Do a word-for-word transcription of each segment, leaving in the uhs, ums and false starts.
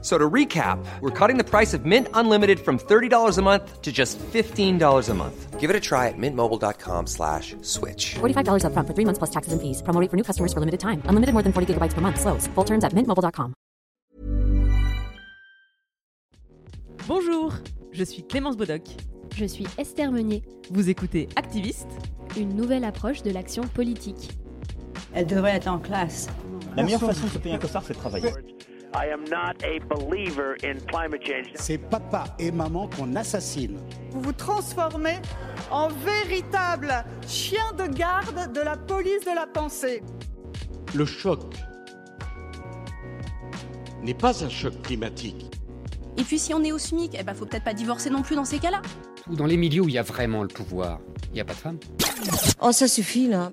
So to recap, we're cutting the price of Mint Unlimited from thirty dollars a month to just fifteen dollars a month. Give it a try at mintmobile.com slash switch. forty-five dollars up front for three months plus taxes and fees. Promo rate for new customers for limited time. Unlimited more than forty gigabytes per month. Slows full terms at mint mobile point com. Bonjour, je suis Clémence Bodoc. Je suis Esther Meunier. Vous écoutez Activiste, une nouvelle approche de l'action politique. Elle devrait être en classe. La meilleure façon de se payer un costard, c'est de travailler. I am not a believer in climate change. C'est papa et maman qu'on assassine. Vous vous transformez en véritable chien de garde de la police de la pensée. Le choc n'est pas un choc climatique. Et puis si on est au SMIC, eh ben faut peut-être pas divorcer non plus dans ces cas-là. Dans les milieux où il y a vraiment le pouvoir, il n'y a pas de femme. Oh, ça suffit là.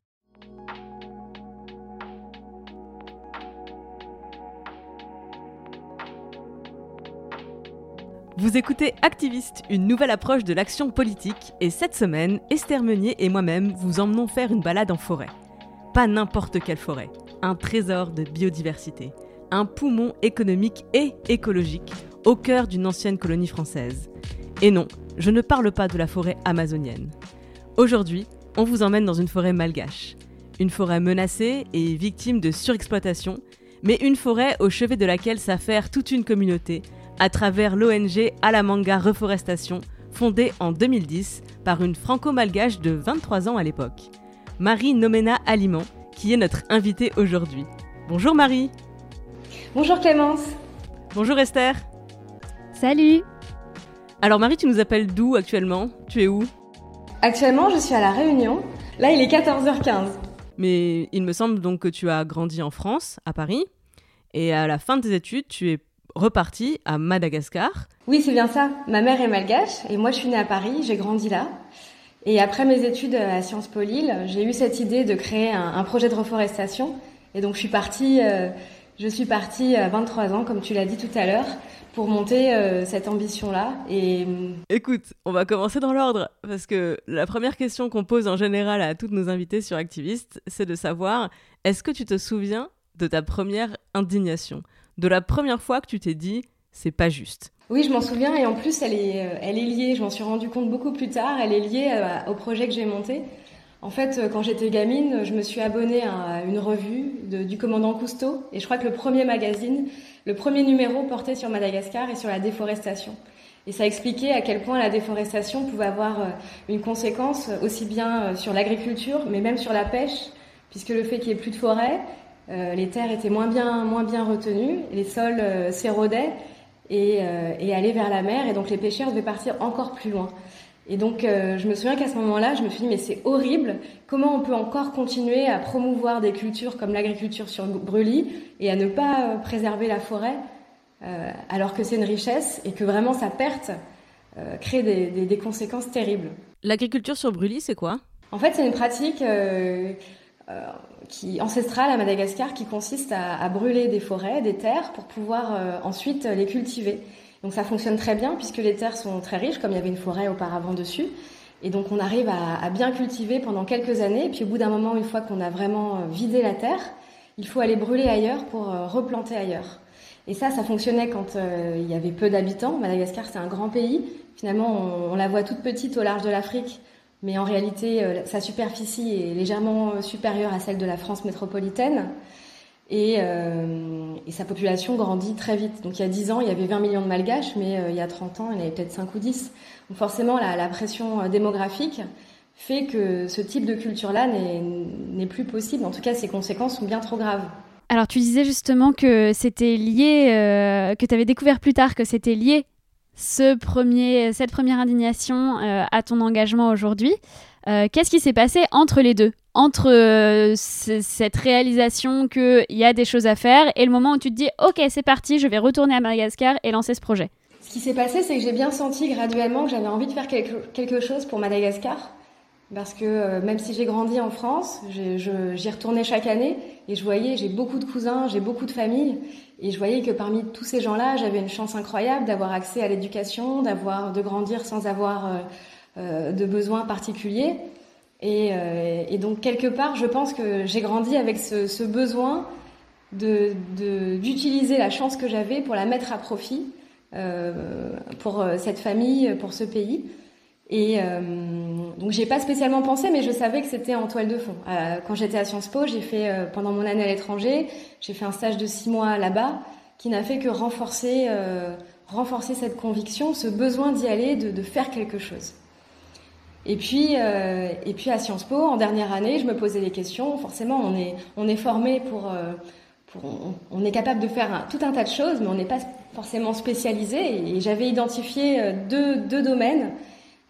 Vous écoutez Activiste, une nouvelle approche de l'action politique, et cette semaine, Esther Meunier et moi-même vous emmenons faire une balade en forêt. Pas n'importe quelle forêt, un trésor de biodiversité, un poumon économique et écologique au cœur d'une ancienne colonie française. Et non, je ne parle pas de la forêt amazonienne. Aujourd'hui, on vous emmène dans une forêt malgache, une forêt menacée et victime de surexploitation, mais une forêt au chevet de laquelle s'affaire toute une communauté, à travers l'O N G Alamanga Reforestation, fondée en deux mille dix par une franco-malgache de vingt-trois ans à l'époque, Marie Nomena Aliment, qui est notre invitée aujourd'hui. Bonjour Marie. Bonjour Clémence. Bonjour Esther. Salut. Alors Marie, tu nous appelles d'où actuellement ? Tu es où ? Actuellement, je suis à La Réunion. Là, il est quatorze heures quinze. Mais il me semble donc que tu as grandi en France, à Paris, et à la fin de tes études, tu es repartie à Madagascar. Oui, c'est bien ça. Ma mère est malgache et moi, je suis née à Paris, j'ai grandi là. Et après mes études à Sciences Po Lille, j'ai eu cette idée de créer un, un projet de reforestation. Et donc, je suis partie, euh, je suis partie à vingt-trois ans, comme tu l'as dit tout à l'heure, pour monter euh, cette ambition-là. Et... Écoute, on va commencer dans l'ordre, parce que la première question qu'on pose en général à toutes nos invitées sur Activiste, c'est de savoir, est-ce que tu te souviens de ta première indignation ? De la première fois que tu t'es dit « c'est pas juste ». Oui, je m'en souviens et en plus, elle est, elle est liée, je m'en suis rendu compte beaucoup plus tard, elle est liée à, au projet que j'ai monté. En fait, quand j'étais gamine, je me suis abonnée à une revue de, du commandant Cousteau et je crois que le premier magazine, le premier numéro portait sur Madagascar et sur la déforestation. Et ça expliquait à quel point la déforestation pouvait avoir une conséquence aussi bien sur l'agriculture, mais même sur la pêche, puisque le fait qu'il n'y ait plus de forêt, Euh, les terres étaient moins bien, moins bien retenues, les sols euh, s'érodaient et, euh, et allaient vers la mer, et donc les pêcheurs devaient partir encore plus loin. Et donc euh, je me souviens qu'à ce moment-là, je me suis dit mais c'est horrible, comment on peut encore continuer à promouvoir des cultures comme l'agriculture sur brûlis et à ne pas euh, préserver la forêt euh, alors que c'est une richesse et que vraiment sa perte euh, crée des, des, des conséquences terribles. L'agriculture sur brûlis, c'est quoi ? En fait, c'est une pratique... Euh, Euh, qui, ancestrale à Madagascar, qui consiste à, à brûler des forêts, des terres, pour pouvoir euh, ensuite les cultiver. Donc ça fonctionne très bien, puisque les terres sont très riches, comme il y avait une forêt auparavant dessus. Et donc on arrive à, à bien cultiver pendant quelques années, et puis au bout d'un moment, une fois qu'on a vraiment vidé la terre, il faut aller brûler ailleurs pour euh, replanter ailleurs. Et ça, ça fonctionnait quand euh, il y avait peu d'habitants. Madagascar, c'est un grand pays. Finalement, on, on la voit toute petite au large de l'Afrique, mais en réalité, euh, sa superficie est légèrement euh, supérieure à celle de la France métropolitaine et, euh, et sa population grandit très vite. Donc il y a dix ans, il y avait vingt millions de Malgaches, mais euh, il y a trente ans, il y en avait peut-être cinq ou dix. Donc forcément, la, la pression euh, démographique fait que ce type de culture-là n'est, n'est plus possible. En tout cas, ses conséquences sont bien trop graves. Alors tu disais justement que c'était lié, euh, que tu avais découvert plus tard que c'était lié Ce premier, cette première indignation euh, à ton engagement aujourd'hui. Euh, qu'est-ce qui s'est passé entre les deux ? Entre euh, c- cette réalisation qu'il y a des choses à faire et le moment où tu te dis « Ok, c'est parti, je vais retourner à Madagascar et lancer ce projet ». Ce qui s'est passé, c'est que j'ai bien senti graduellement que j'avais envie de faire quelque, quelque chose pour Madagascar. parce que euh, même si j'ai grandi en France, j'ai, je, j'y retournais chaque année et je voyais, j'ai beaucoup de cousins, j'ai beaucoup de familles et je voyais que parmi tous ces gens-là, j'avais une chance incroyable d'avoir accès à l'éducation, d'avoir, de grandir sans avoir euh, euh, de besoins particuliers. Et, euh, et donc, quelque part, je pense que j'ai grandi avec ce, ce besoin de, de, d'utiliser la chance que j'avais pour la mettre à profit euh, pour cette famille, pour ce pays. Et euh, donc, j'ai pas spécialement pensé, mais je savais que c'était en toile de fond. Euh, quand j'étais à Sciences Po, j'ai fait, euh, pendant mon année à l'étranger, j'ai fait un stage de six mois là-bas qui n'a fait que renforcer, euh, renforcer cette conviction, ce besoin d'y aller, de, de faire quelque chose. Et puis, euh, et puis à Sciences Po, en dernière année, je me posais des questions. Forcément, on est, on est formé pour, euh, pour on, on est capable de faire un, tout un tas de choses, mais on n'est pas forcément spécialisé. Et, et j'avais identifié deux, deux domaines,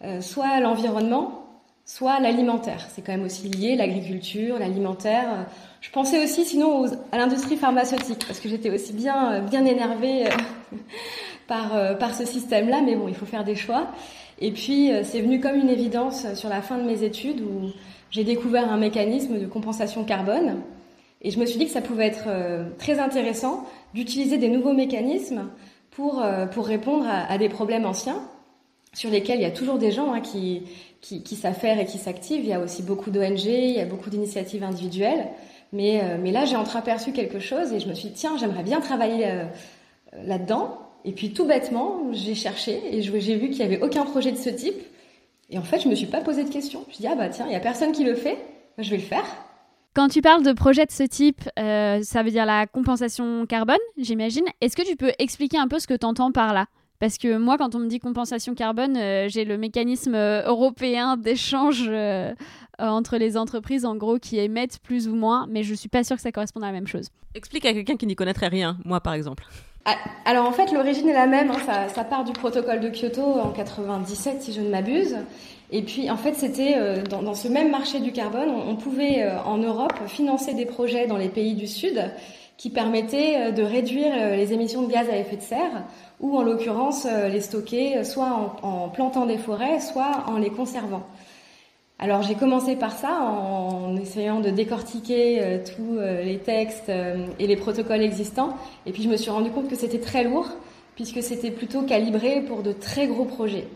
euh, soit l'environnement, soit l'alimentaire. C'est quand même aussi lié, l'agriculture, l'alimentaire. Je pensais aussi, sinon, aux, à l'industrie pharmaceutique, parce que j'étais aussi bien, bien énervée euh, par, euh, par ce système-là. Mais bon, il faut faire des choix. Et puis, c'est venu comme une évidence sur la fin de mes études où j'ai découvert un mécanisme de compensation carbone. Et je me suis dit que ça pouvait être très intéressant d'utiliser des nouveaux mécanismes pour, pour répondre à, à des problèmes anciens sur lesquels il y a toujours des gens hein, qui, qui, qui s'affairent et qui s'activent. Il y a aussi beaucoup d'O N G, il y a beaucoup d'initiatives individuelles. Mais, mais là, j'ai entreaperçu quelque chose et je me suis dit, tiens, j'aimerais bien travailler là-dedans. Et puis tout bêtement, j'ai cherché et j'ai vu qu'il n'y avait aucun projet de ce type. Et en fait, je ne me suis pas posé de questions. Je me suis dit, ah bah tiens, il n'y a personne qui le fait, je vais le faire. Quand tu parles de projet de ce type, euh, ça veut dire la compensation carbone, j'imagine. Est-ce que tu peux expliquer un peu ce que tu entends par là ? Parce que moi, quand on me dit compensation carbone, euh, j'ai le mécanisme européen d'échange euh, entre les entreprises, en gros, qui émettent plus ou moins. Mais je ne suis pas sûre que ça corresponde à la même chose. Explique à quelqu'un qui n'y connaîtrait rien, moi par exemple. Alors en fait, l'origine est la même, hein. ça, ça part du protocole de Kyoto en quatre-vingt-dix-sept, si je ne m'abuse. Et puis en fait, c'était euh, dans, dans ce même marché du carbone, on, on pouvait euh, en Europe financer des projets dans les pays du Sud qui permettaient euh, de réduire euh, les émissions de gaz à effet de serre ou en l'occurrence euh, les stocker soit en, en plantant des forêts, soit en les conservant. Alors j'ai commencé par ça en essayant de décortiquer euh, tous euh, les textes euh, et les protocoles existants et puis je me suis rendu compte que c'était très lourd puisque c'était plutôt calibré pour de très gros projets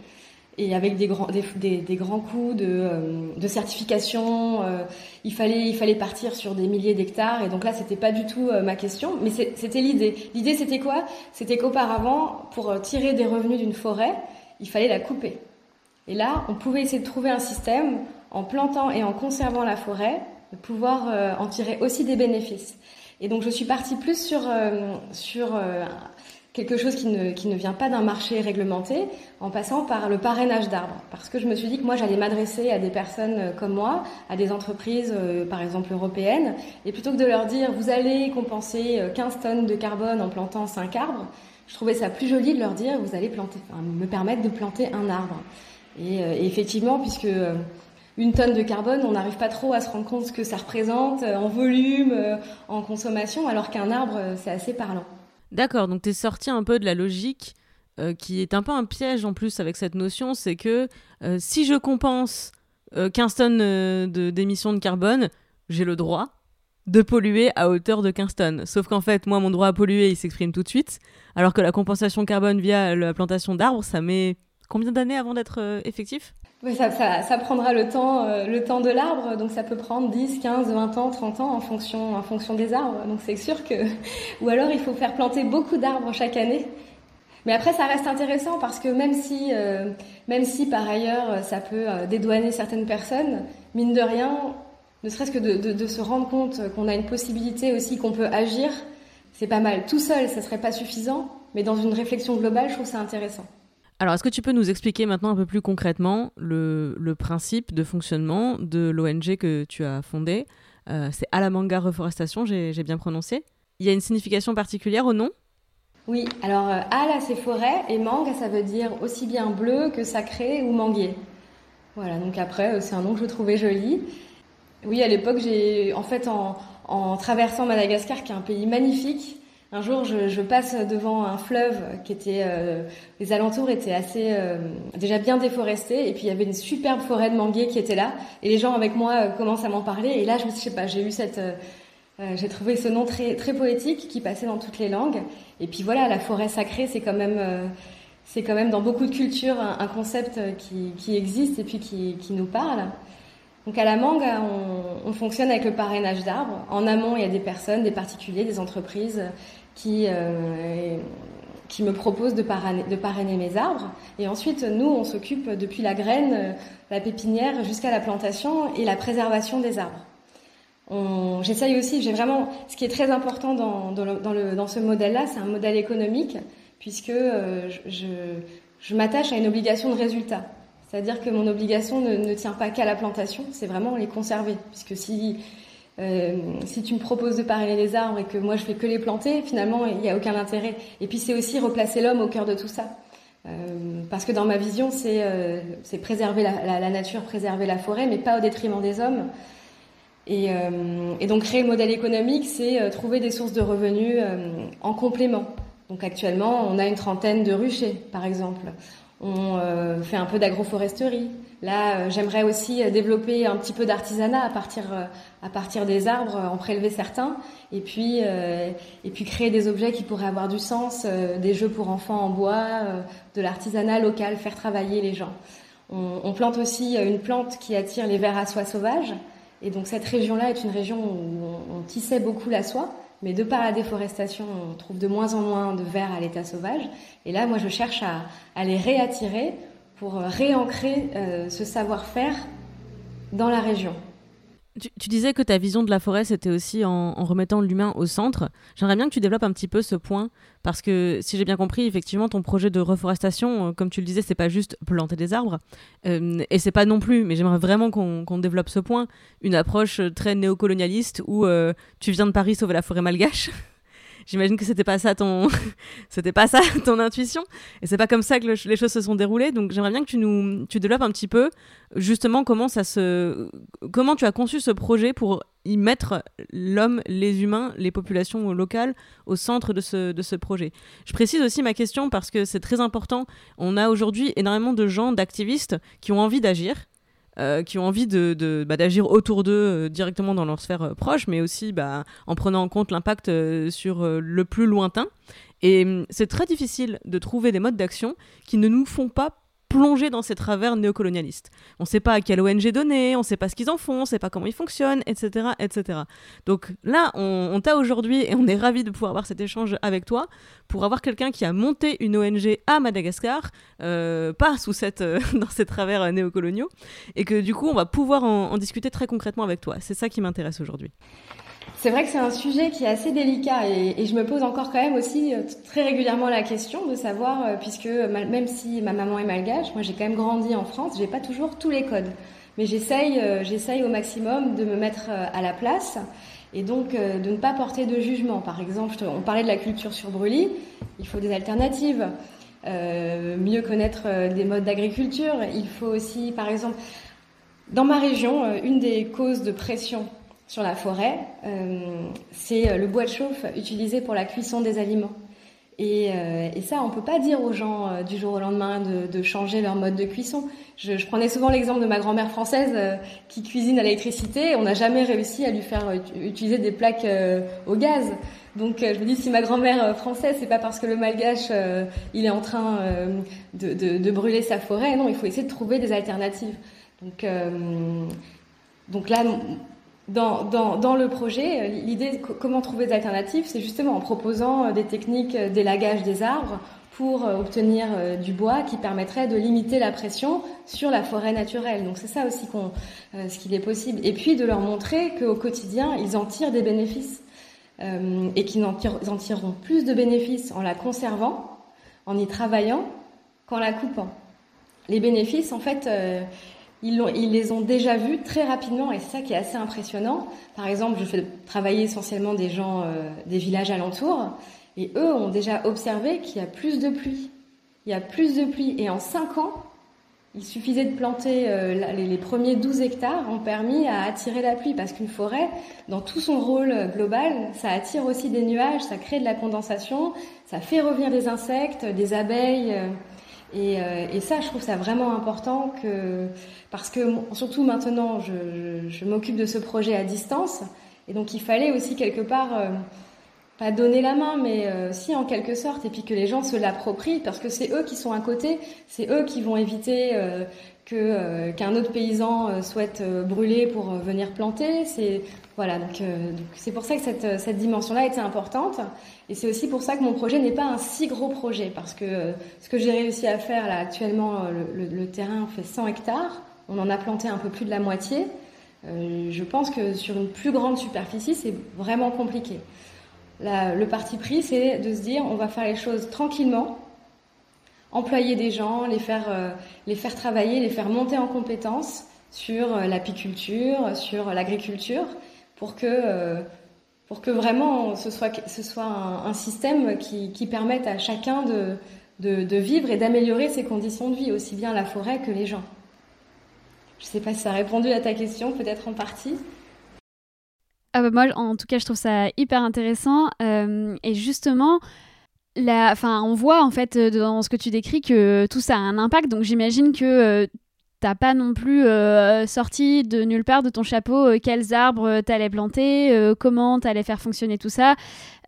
et avec des grands, des, des, des grands coûts de, euh, de certification, euh, il fallait, il fallait partir sur des milliers d'hectares et donc là c'était pas du tout euh, ma question mais c'est, c'était l'idée. L'idée c'était quoi ? C'était qu'auparavant pour tirer des revenus d'une forêt, il fallait la couper. Et là, on pouvait essayer de trouver un système, en plantant et en conservant la forêt, de pouvoir euh, en tirer aussi des bénéfices. Et donc, je suis partie plus sur, euh, sur euh, quelque chose qui ne, qui ne vient pas d'un marché réglementé, en passant par le parrainage d'arbres. Parce que je me suis dit que moi, j'allais m'adresser à des personnes comme moi, à des entreprises, euh, par exemple, européennes. Et plutôt que de leur dire, vous allez compenser quinze tonnes de carbone en plantant cinq arbres, je trouvais ça plus joli de leur dire, vous allez planter, enfin, me permettre de planter un arbre. Et, euh, et effectivement, puisque euh, une tonne de carbone, on n'arrive pas trop à se rendre compte ce que ça représente euh, en volume, euh, en consommation, alors qu'un arbre, euh, c'est assez parlant. D'accord, donc tu es sorti un peu de la logique euh, qui est un peu un piège en plus avec cette notion, c'est que euh, si je compense euh, quinze tonnes euh, de, d'émissions de carbone, j'ai le droit de polluer à hauteur de quinze tonnes. Sauf qu'en fait, moi, mon droit à polluer, il s'exprime tout de suite, alors que la compensation carbone via la plantation d'arbres, ça met... Combien d'années avant d'être euh, effectif ? Oui, ça, ça, ça prendra le temps, euh, le temps de l'arbre. Donc, ça peut prendre dix, quinze, vingt ans, trente ans en fonction, en fonction des arbres. Donc, c'est sûr que... Ou alors, il faut faire planter beaucoup d'arbres chaque année. Mais après, ça reste intéressant parce que même si, euh, même si par ailleurs, ça peut euh, dédouaner certaines personnes, mine de rien, ne serait-ce que de, de, de se rendre compte qu'on a une possibilité aussi, qu'on peut agir, c'est pas mal. Tout seul, ça serait pas suffisant. Mais dans une réflexion globale, je trouve ça intéressant. Alors, est-ce que tu peux nous expliquer maintenant un peu plus concrètement le, le principe de fonctionnement de l'O N G que tu as fondée ? euh, C'est Alamanga Reforestation, j'ai, j'ai bien prononcé. Il y a une signification particulière au nom ? Oui, alors euh, Ala, c'est forêt, et Manga, ça veut dire aussi bien bleu que sacré ou manguier. Voilà, donc après, c'est un nom que je trouvais joli. Oui, à l'époque, j'ai, en fait, en, en traversant Madagascar, qui est un pays magnifique, Un jour, je, je passe devant un fleuve qui était, euh, les alentours étaient assez euh, déjà bien déforestés, et puis il y avait une superbe forêt de manguiers qui était là, et les gens avec moi euh, commencent à m'en parler, et là, je me suis, je sais pas, j'ai eu cette, euh, j'ai trouvé ce nom très très poétique qui passait dans toutes les langues, et puis voilà, la forêt sacrée, c'est quand même, euh, c'est quand même dans beaucoup de cultures un, un concept qui qui existe et puis qui qui nous parle. Donc à Alamanga, on, on fonctionne avec le parrainage d'arbres. En amont, il y a des personnes, des particuliers, des entreprises qui, euh, qui me proposent de parrainer, de parrainer mes arbres. Et ensuite, nous, on s'occupe depuis la graine, la pépinière, jusqu'à la plantation et la préservation des arbres. On, j'essaye aussi, j'ai vraiment, ce qui est très important dans, dans, le, dans, le, dans ce modèle-là, c'est un modèle économique, puisque euh, je, je m'attache à une obligation de résultat. C'est-à-dire que mon obligation ne, ne tient pas qu'à la plantation, c'est vraiment les conserver. Puisque si, euh, si tu me proposes de parrainer les arbres et que moi je fais que les planter, finalement il n'y a aucun intérêt. Et puis c'est aussi replacer l'homme au cœur de tout ça. Euh, parce que dans ma vision, c'est, euh, c'est préserver la, la, la nature, préserver la forêt, mais pas au détriment des hommes. Et, euh, et donc créer le modèle économique, c'est euh, trouver des sources de revenus euh, en complément. Donc actuellement, on a une trentaine de ruchers, par exemple. On euh, fait un peu d'agroforesterie. Là, euh, j'aimerais aussi euh, développer un petit peu d'artisanat à partir euh, à partir des arbres, euh, en prélever certains, et puis euh, et puis créer des objets qui pourraient avoir du sens, euh, des jeux pour enfants en bois, euh, de l'artisanat local, faire travailler les gens. On, on plante aussi une plante qui attire les vers à soie sauvages. Et donc cette région-là est une région où on, on tissait beaucoup la soie. Mais de par la déforestation, on trouve de moins en moins de vers à l'état sauvage. Et là, moi, je cherche à, à les réattirer pour réancrer euh, ce savoir-faire dans la région. Tu, tu disais que ta vision de la forêt, c'était aussi en, en remettant l'humain au centre. J'aimerais bien que tu développes un petit peu ce point, parce que si j'ai bien compris, effectivement, ton projet de reforestation, comme tu le disais, c'est pas juste planter des arbres, euh, et c'est pas non plus, mais j'aimerais vraiment qu'on, qu'on développe ce point, une approche très néocolonialiste où euh, tu viens de Paris sauver la forêt malgache. J'imagine que c'était pas ça ton, c'était pas ça ton intuition, et c'est pas comme ça que le, les choses se sont déroulées. Donc j'aimerais bien que tu nous, tu développes un petit peu justement comment ça se, comment tu as conçu ce projet pour y mettre l'homme, les humains, les populations locales au centre de ce, de ce projet. Je précise aussi ma question parce que c'est très important. On a aujourd'hui énormément de gens, d'activistes qui ont envie d'agir. Euh, qui ont envie de, de, bah, d'agir autour d'eux euh, directement dans leur sphère euh, proche, mais aussi bah, en prenant en compte l'impact euh, sur euh, le plus lointain. Et euh, c'est très difficile de trouver des modes d'action qui ne nous font pas plonger dans ces travers néocolonialistes. On ne sait pas à quelle O N G donner, on ne sait pas ce qu'ils en font, on ne sait pas comment ils fonctionnent, et cetera, et cetera. Donc là, on, on t'a aujourd'hui et on est ravis de pouvoir avoir cet échange avec toi pour avoir quelqu'un qui a monté une O N G à Madagascar, euh, pas sous cette, euh, dans ces travers euh, néocoloniaux, et que du coup, on va pouvoir en, en discuter très concrètement avec toi. C'est ça qui m'intéresse aujourd'hui. C'est vrai que c'est un sujet qui est assez délicat et, et je me pose encore quand même aussi très régulièrement la question de savoir, puisque même si ma maman est malgache, moi j'ai quand même grandi en France, j'ai pas toujours tous les codes, mais j'essaye, j'essaye au maximum de me mettre à la place et donc de ne pas porter de jugement. Par exemple, on parlait de la culture sur brûlis, il faut des alternatives, euh, mieux connaître des modes d'agriculture, il faut aussi, par exemple, dans ma région, une des causes de pression sur la forêt, euh, c'est le bois de chauffe utilisé pour la cuisson des aliments. Et, euh, et ça, on peut pas dire aux gens euh, du jour au lendemain de, de changer leur mode de cuisson. Je, je prenais souvent l'exemple de ma grand-mère française euh, qui cuisine à l'électricité. On n'a jamais réussi à lui faire euh, utiliser des plaques euh, au gaz. Donc euh, je me dis, si ma grand-mère française, c'est pas parce que le malgache euh, il est en train euh, de, de, de brûler sa forêt. Non, il faut essayer de trouver des alternatives. Donc, euh, donc là. Dans, dans, dans le projet, l'idée de comment trouver des alternatives, c'est justement en proposant des techniques d'élagage des arbres pour obtenir du bois qui permettrait de limiter la pression sur la forêt naturelle. Donc c'est ça aussi qu'on, ce qu'il est possible. Et puis de leur montrer qu'au quotidien, ils en tirent des bénéfices euh, et qu'ils en, tirent, en tireront plus de bénéfices en la conservant, en y travaillant, qu'en la coupant. Les bénéfices, en fait... Euh, Ils, l'ont, ils les ont déjà vus très rapidement et c'est ça qui est assez impressionnant. Par exemple, je fais travailler essentiellement des gens euh, des villages alentours et eux ont déjà observé qu'il y a plus de pluie. Il y a plus de pluie et en cinq ans, Il suffisait de planter euh, les, les premiers douze hectares ont permis à attirer la pluie, parce qu'une forêt, dans tout son rôle global, ça attire aussi des nuages, ça crée de la condensation, ça fait revenir des insectes, des abeilles. Euh, et, euh, et ça, je trouve ça vraiment important, que, parce que surtout maintenant, je, je, je m'occupe de ce projet à distance. Et donc, il fallait aussi quelque part... Euh, pas donner la main, mais euh, si, en quelque sorte, et puis que les gens se l'approprient, parce que c'est eux qui sont à côté, c'est eux qui vont éviter euh, que euh, qu'un autre paysan euh, souhaite euh, brûler pour euh, venir planter. C'est voilà, donc euh, donc c'est pour ça que cette cette dimension-là était importante, et c'est aussi pour ça que mon projet n'est pas un si gros projet, parce que euh, ce que j'ai réussi à faire là actuellement, le, le, le terrain fait cent hectares, on en a planté un peu plus de la moitié. Euh, je pense que sur une plus grande superficie, c'est vraiment compliqué. La, le parti pris, c'est de se dire on va faire les choses tranquillement, employer des gens, les faire, euh, les faire travailler, les faire monter en compétences sur euh, l'apiculture, sur l'agriculture, pour que, euh, pour que vraiment ce soit, ce soit un, un système qui, qui permette à chacun de, de, de vivre et d'améliorer ses conditions de vie, aussi bien la forêt que les gens. Je ne sais pas si ça a répondu à ta question, peut-être en partie. Ah bah moi, en tout cas, je trouve ça hyper intéressant. Euh, et justement, la, enfin, on voit en fait dans ce que tu décris que tout ça a un impact. Donc j'imagine que euh, t'as pas non plus euh, sorti de nulle part de ton chapeau euh, quels arbres t'allais planter, euh, comment t'allais faire fonctionner tout ça.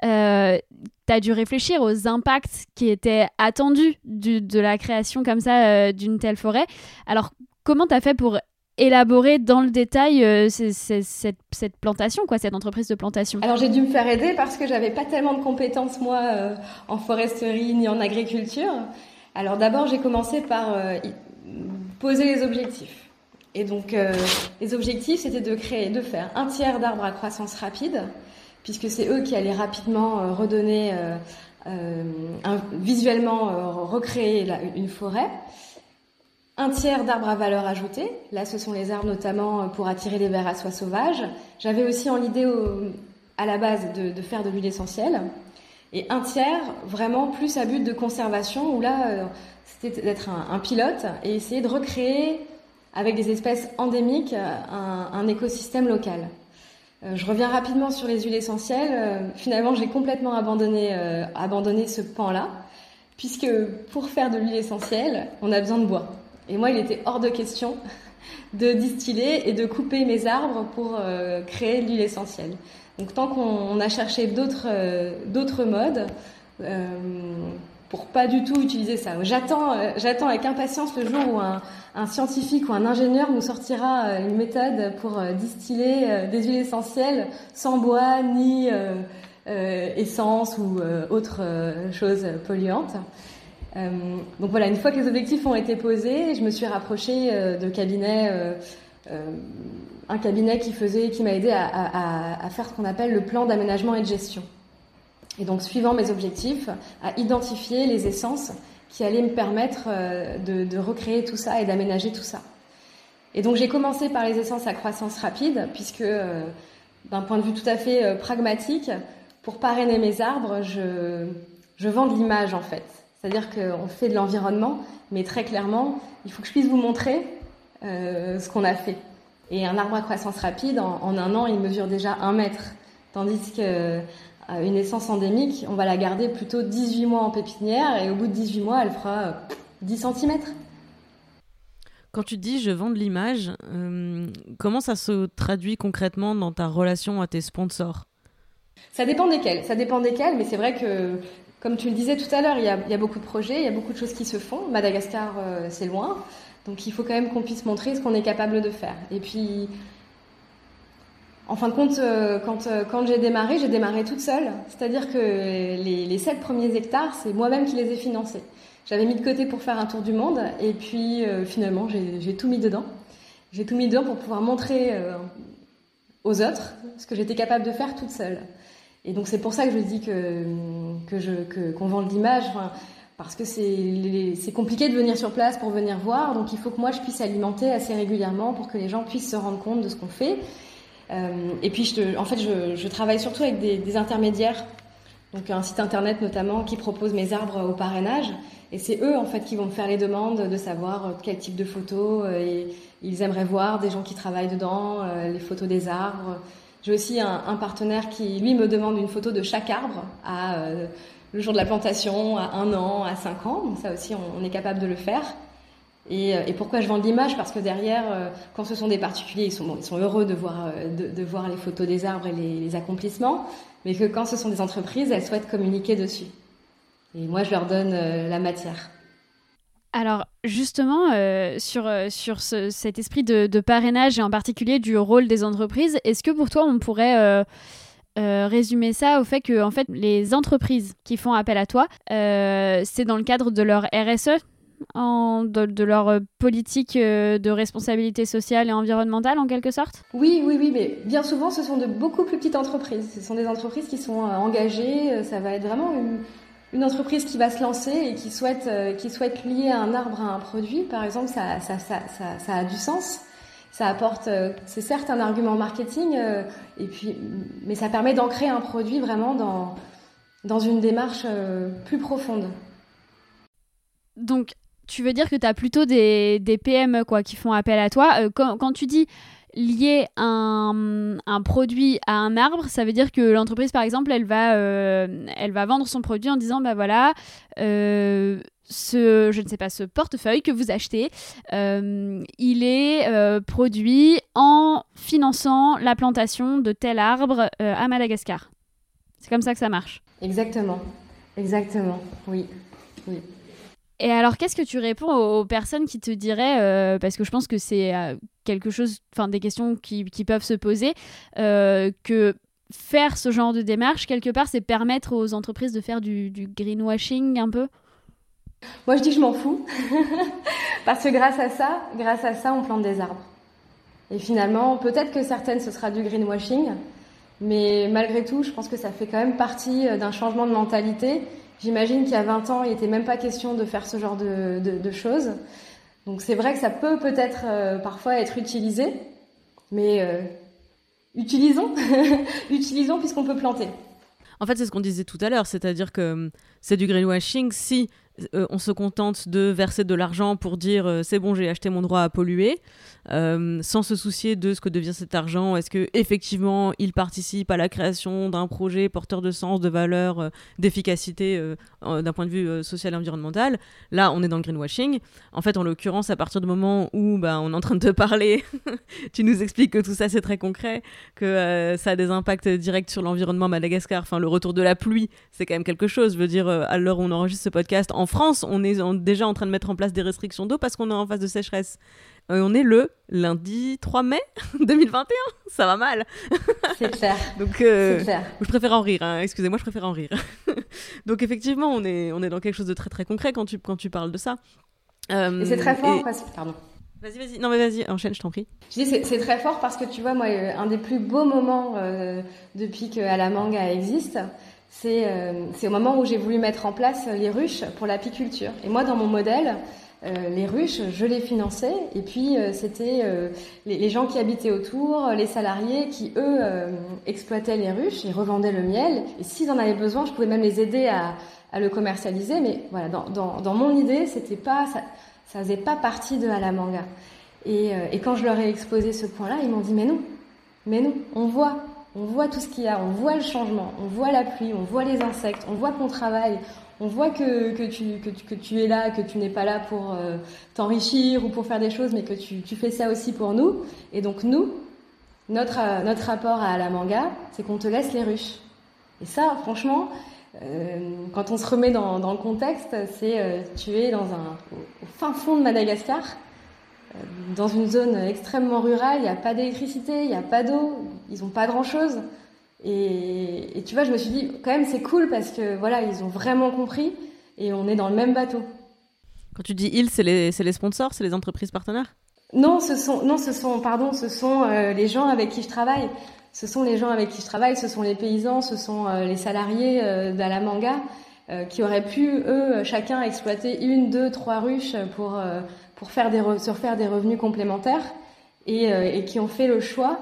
Euh, t'as dû réfléchir aux impacts qui étaient attendus du, de la création comme ça euh, d'une telle forêt. Alors comment t'as fait pour élaborer dans le détail euh, c'est, c'est, cette, cette plantation, quoi, cette entreprise de plantation? Alors j'ai dû me faire aider parce que j'avais pas tellement de compétences moi euh, en foresterie ni en agriculture. Alors d'abord j'ai commencé par euh, poser les objectifs. Et donc euh, les objectifs c'était de créer, de faire un tiers d'arbres à croissance rapide, puisque c'est eux qui allaient rapidement euh, redonner, euh, euh, un, visuellement euh, recréer la, une forêt. Un tiers d'arbres à valeur ajoutée. Là, ce sont les arbres notamment pour attirer les vers à soie sauvages. J'avais aussi en l'idée au, à la base de, de faire de l'huile essentielle. Et un tiers vraiment plus à but de conservation, où là, c'était d'être un, un pilote et essayer de recréer avec des espèces endémiques un, un écosystème local. Je reviens rapidement sur les huiles essentielles. Finalement, j'ai complètement abandonné, euh, abandonné ce pan-là, puisque pour faire de l'huile essentielle, on a besoin de bois. Et moi, il était hors de question de distiller et de couper mes arbres pour euh, créer de l'huile essentielle. Donc, tant qu'on a cherché d'autres, euh, d'autres modes euh, pour pas du tout utiliser ça. J'attends, euh, j'attends avec impatience le jour où un, un scientifique ou un ingénieur nous sortira une méthode pour euh, distiller euh, des huiles essentielles sans bois ni euh, euh, essence ou euh, autre euh, chose polluante. Euh, donc voilà, une fois que les objectifs ont été posés, je me suis rapprochée euh, de cabinets, euh, euh, un cabinet qui faisait, qui m'a aidée à, à, à faire ce qu'on appelle le plan d'aménagement et de gestion. Et donc, suivant mes objectifs, à identifier les essences qui allaient me permettre euh, de, de recréer tout ça et d'aménager tout ça. Et donc, j'ai commencé par les essences à croissance rapide, puisque euh, d'un point de vue tout à fait euh, pragmatique, pour parrainer mes arbres, je, je vends de l'image en fait. C'est-à-dire qu'on fait de l'environnement, mais très clairement, il faut que je puisse vous montrer euh, ce qu'on a fait. Et un arbre à croissance rapide, en, en un an, il mesure déjà un mètre. Tandis qu'une euh, essence endémique, on va la garder plutôt dix-huit mois en pépinière, et au bout de dix-huit mois, elle fera euh, dix centimètres. Quand tu dis « je vends de l'image euh, », comment ça se traduit concrètement dans ta relation à tes sponsors? Ça dépend desquels, ça dépend desquels, mais c'est vrai que... Comme tu le disais tout à l'heure, il y a, il y a beaucoup de projets, il y a beaucoup de choses qui se font. Madagascar, euh, c'est loin. Donc, il faut quand même qu'on puisse montrer ce qu'on est capable de faire. Et puis, en fin de compte, euh, quand, euh, quand j'ai démarré, j'ai démarré toute seule. C'est-à-dire que les, les sept premiers hectares, c'est moi-même qui les ai financés. J'avais mis de côté pour faire un tour du monde. Et puis, euh, finalement, j'ai, j'ai tout mis dedans. J'ai tout mis dedans pour pouvoir montrer euh, aux autres ce que j'étais capable de faire toute seule. Et donc, c'est pour ça que je dis que, que je, que, qu'on vend l'image, enfin, parce que c'est, les, c'est compliqué de venir sur place pour venir voir. Donc, il faut que moi, je puisse alimenter assez régulièrement pour que les gens puissent se rendre compte de ce qu'on fait. Euh, et puis, je, en fait, je, je travaille surtout avec des, des intermédiaires donc un site internet notamment qui propose mes arbres au parrainage. Et c'est eux en fait qui vont me faire les demandes de savoir quel type de photos et ils aimeraient voir, des gens qui travaillent dedans, les photos des arbres. J'ai aussi un, un partenaire qui lui me demande une photo de chaque arbre à euh, le jour de la plantation, à un an, à cinq ans. Donc ça aussi on, on est capable de le faire. Et, et pourquoi je vends de l'image ? Parce que derrière, quand ce sont des particuliers, ils sont, bon, ils sont heureux de voir, de, de voir les photos des arbres et les, les accomplissements, mais que quand ce sont des entreprises, elles souhaitent communiquer dessus. Et moi, je leur donne la matière. Alors justement, euh, sur, sur ce, cet esprit de, de parrainage et en particulier du rôle des entreprises, est-ce que pour toi, on pourrait... Euh... Euh, résumer ça au fait que en fait, les entreprises qui font appel à toi, euh, c'est dans le cadre de leur R S E, en, de, de leur politique de responsabilité sociale et environnementale en quelque sorte ? Oui, oui, oui, mais bien souvent ce sont de beaucoup plus petites entreprises. Ce sont des entreprises qui sont engagées, ça va être vraiment une, une entreprise qui va se lancer et qui souhaite, euh, qui souhaite lier un arbre à un produit, par exemple, ça, ça, ça, ça, ça a du sens. Ça apporte, c'est certes un argument marketing, et puis, mais ça permet d'ancrer un produit vraiment dans, dans une démarche plus profonde. Donc, tu veux dire que tu as plutôt des, des P M E quoi, qui font appel à toi. Quand, quand tu dis lier un, un produit à un arbre, ça veut dire que l'entreprise, par exemple, elle va, euh, elle va vendre son produit en disant « bah voilà, euh, ». Ce, je ne sais pas, ce portefeuille que vous achetez, euh, il est euh, produit en finançant la plantation de tel arbre euh, à Madagascar. C'est comme ça que ça marche. Exactement, exactement, oui, oui. Et alors, qu'est-ce que tu réponds aux, aux personnes qui te diraient, euh, parce que je pense que c'est euh, quelque chose, enfin des questions qui, qui peuvent se poser, euh, que faire ce genre de démarche quelque part, c'est permettre aux entreprises de faire du, du greenwashing un peu ? Moi, je dis que je m'en fous, parce que grâce à ça, grâce à ça, on plante des arbres. Et finalement, peut-être que certaines, ce sera du greenwashing, mais malgré tout, je pense que ça fait quand même partie d'un changement de mentalité. J'imagine qu'il y a vingt ans, il n'était même pas question de faire ce genre de, de, de choses. Donc, c'est vrai que ça peut peut-être euh, parfois être utilisé, mais euh, utilisons, utilisons puisqu'on peut planter. En fait, c'est ce qu'on disait tout à l'heure, c'est-à-dire que c'est du greenwashing si... Euh, on se contente de verser de l'argent pour dire euh, c'est bon, j'ai acheté mon droit à polluer, euh, sans se soucier de ce que devient cet argent. Est-ce que effectivement il participe à la création d'un projet porteur de sens, de valeur, euh, d'efficacité euh, euh, d'un point de vue euh, social et environnemental ? Là, on est dans le greenwashing. En fait, en l'occurrence, à partir du moment où bah, on est en train de te parler, tu nous expliques que tout ça c'est très concret, que euh, ça a des impacts directs sur l'environnement à Madagascar. Enfin, le retour de la pluie, c'est quand même quelque chose. Je veux dire, euh, à l'heure où on enregistre ce podcast, en France, on est en, déjà en train de mettre en place des restrictions d'eau parce qu'on est en phase de sécheresse. Euh, on est le lundi trois mai deux mille vingt et un. Ça va mal. C'est clair. Donc, euh, c'est clair. Je préfère en rire. Hein. Excusez-moi, je préfère en rire. Donc effectivement, on est, on est dans quelque chose de très très concret quand tu, quand tu parles de ça. Euh, et c'est très fort et... parce que... Pardon. Vas-y, vas-y. Non mais vas-y, enchaîne, je t'en prie. Je dis c'est, c'est très fort parce que tu vois, moi, un des plus beaux moments euh, depuis que Alamanga existe... C'est, euh, c'est au moment où j'ai voulu mettre en place les ruches pour l'apiculture. Et moi, dans mon modèle, euh, les ruches, je les finançais. Et puis, euh, c'était euh, les, les gens qui habitaient autour, les salariés qui, eux, euh, exploitaient les ruches, ils revendaient le miel. Et s'ils en avaient besoin, je pouvais même les aider à, à le commercialiser. Mais voilà, dans, dans, dans mon idée, c'était pas, ça, ça faisait pas partie de Alamanga. Et, euh, et quand je leur ai exposé ce point-là, ils m'ont dit « Mais non, mais non, on voit ». On voit tout ce qu'il y a, on voit le changement, on voit la pluie, on voit les insectes, on voit qu'on travaille, on voit que, que, tu, que, tu, que tu es là, que tu n'es pas là pour euh, t'enrichir ou pour faire des choses, mais que tu, tu fais ça aussi pour nous. Et donc nous, notre, euh, notre rapport à Alamanga, c'est qu'on te laisse les ruches. Et ça, franchement, euh, quand on se remet dans, dans le contexte, c'est euh, tu es dans un, au fin fond de Madagascar, dans une zone extrêmement rurale, il n'y a pas d'électricité, il n'y a pas d'eau, ils n'ont pas grand-chose. Et, et tu vois, je me suis dit, quand même, c'est cool parce que voilà, ils ont vraiment compris et on est dans le même bateau. Quand tu dis ils, c'est les, c'est les sponsors, c'est les entreprises partenaires ? Non, ce sont, non, ce sont, pardon, ce sont euh, les gens avec qui je travaille. Ce sont les gens avec qui je travaille, ce sont les paysans, ce sont euh, les salariés euh, d'Alamanga euh, qui auraient pu, eux, chacun exploiter une, deux, trois ruches pour... Euh, pour faire des re- se refaire des revenus complémentaires et, euh, et qui ont fait le choix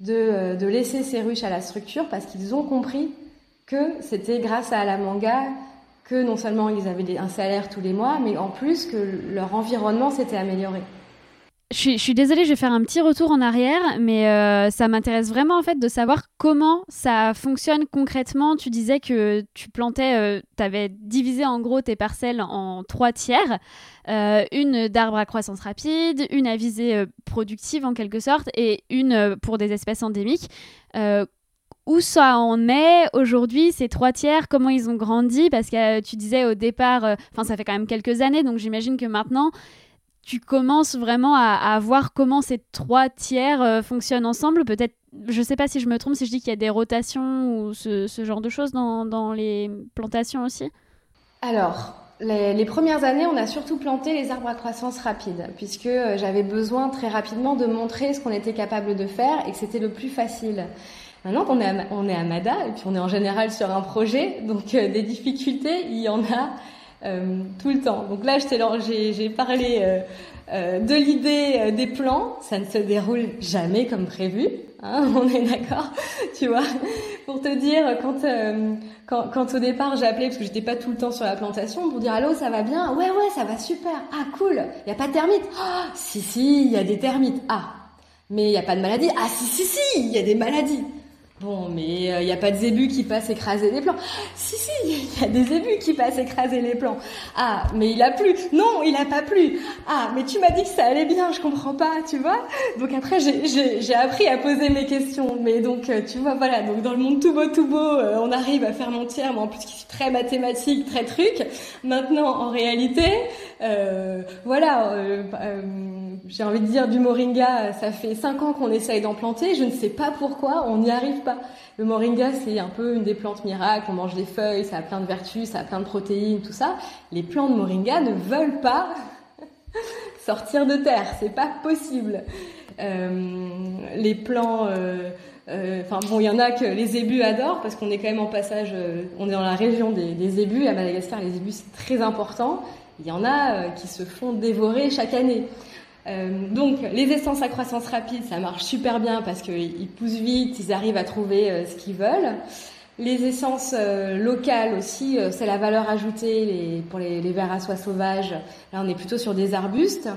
de, de laisser ces ruches à la structure parce qu'ils ont compris que c'était grâce à Alamanga que non seulement ils avaient un salaire tous les mois, mais en plus que leur environnement s'était amélioré. Je suis, je suis désolée, je vais faire un petit retour en arrière, mais euh, ça m'intéresse vraiment en fait de savoir comment ça fonctionne concrètement. Tu disais que tu plantais, euh, tu avais divisé en gros tes parcelles en trois tiers, euh, une d'arbres à croissance rapide, une à visée euh, productive en quelque sorte, et une euh, pour des espèces endémiques. Euh, Où ça en est aujourd'hui, ces trois tiers, comment ils ont grandi? Parce que euh, tu disais au départ, enfin euh, ça fait quand même quelques années, donc j'imagine que maintenant, tu commences vraiment à, à voir comment ces trois tiers euh, fonctionnent ensemble. Peut-être, je ne sais pas si je me trompe, si je dis qu'il y a des rotations ou ce, ce genre de choses dans, dans les plantations aussi. Alors, les, les premières années, on a surtout planté les arbres à croissance rapide, puisque j'avais besoin très rapidement de montrer ce qu'on était capable de faire et que c'était le plus facile. Maintenant qu'on est à, on est à Mada, et puis on est en général sur un projet, donc euh, des difficultés, il y en a euh, tout le temps. Donc là, j'ai, j'ai parlé euh, euh, de l'idée euh, des plans, ça ne se déroule jamais comme prévu, hein, on est d'accord, tu vois. Pour te dire, quand, euh, quand, quand au départ j'appelais, parce que j'étais pas tout le temps sur la plantation, pour dire « Allô, ça va bien ? Ouais, ouais, ça va super. Ah, cool, il n'y a pas de termites. Ah, oh, si, si, il y a des termites. Ah, mais il n'y a pas de maladie. Ah, si, si, si, il y a des maladies. Bon, mais il euh, n'y a pas de zébus qui passent écraser les plants. Si, si, il y a des zébus qui passent écraser les plants. Ah, mais il a plu. Non, il n'a pas plu. Ah, mais tu m'as dit que ça allait bien, je comprends pas, tu vois. Donc après, j'ai, j'ai, j'ai appris à poser mes questions. Mais donc, euh, tu vois, voilà, donc dans le monde tout beau, tout beau, euh, on arrive à faire mon tiers, mais en plus, c'est très mathématique, très truc. Maintenant, en réalité, euh, voilà... Euh, euh, j'ai envie de dire du moringa, ça fait cinq ans qu'on essaye d'en planter, je ne sais pas pourquoi, on n'y arrive pas. Le moringa, c'est un peu une des plantes miracles, on mange les feuilles, ça a plein de vertus, ça a plein de protéines, tout ça. Les plants de moringa ne veulent pas sortir de terre, c'est pas possible. Euh, les plants... Euh, Enfin euh, bon, il y en a que les zébus adorent parce qu'on est quand même en passage, euh, on est dans la région des, des zébus, à Madagascar, les zébus c'est très important. Il y en a euh, qui se font dévorer chaque année. Euh, donc les essences à croissance rapide, ça marche super bien parce qu'ils poussent vite, ils arrivent à trouver euh, ce qu'ils veulent. Les essences euh, locales aussi, euh, c'est la valeur ajoutée les, pour les, les vers à soie sauvages. Là, on est plutôt sur des arbustes.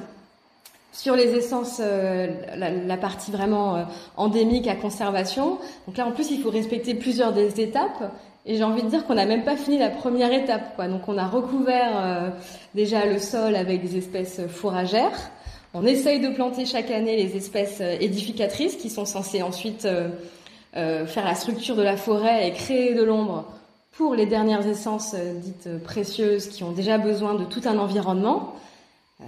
Sur les essences, euh, la, la partie vraiment euh, endémique à conservation. Donc là, en plus, il faut respecter plusieurs des étapes. Et j'ai envie de dire qu'on n'a même pas fini la première étape, quoi. Donc on a recouvert euh, déjà le sol avec des espèces fourragères. On essaye de planter chaque année les espèces édificatrices qui sont censées ensuite euh, euh, faire la structure de la forêt et créer de l'ombre pour les dernières essences dites précieuses qui ont déjà besoin de tout un environnement. Euh,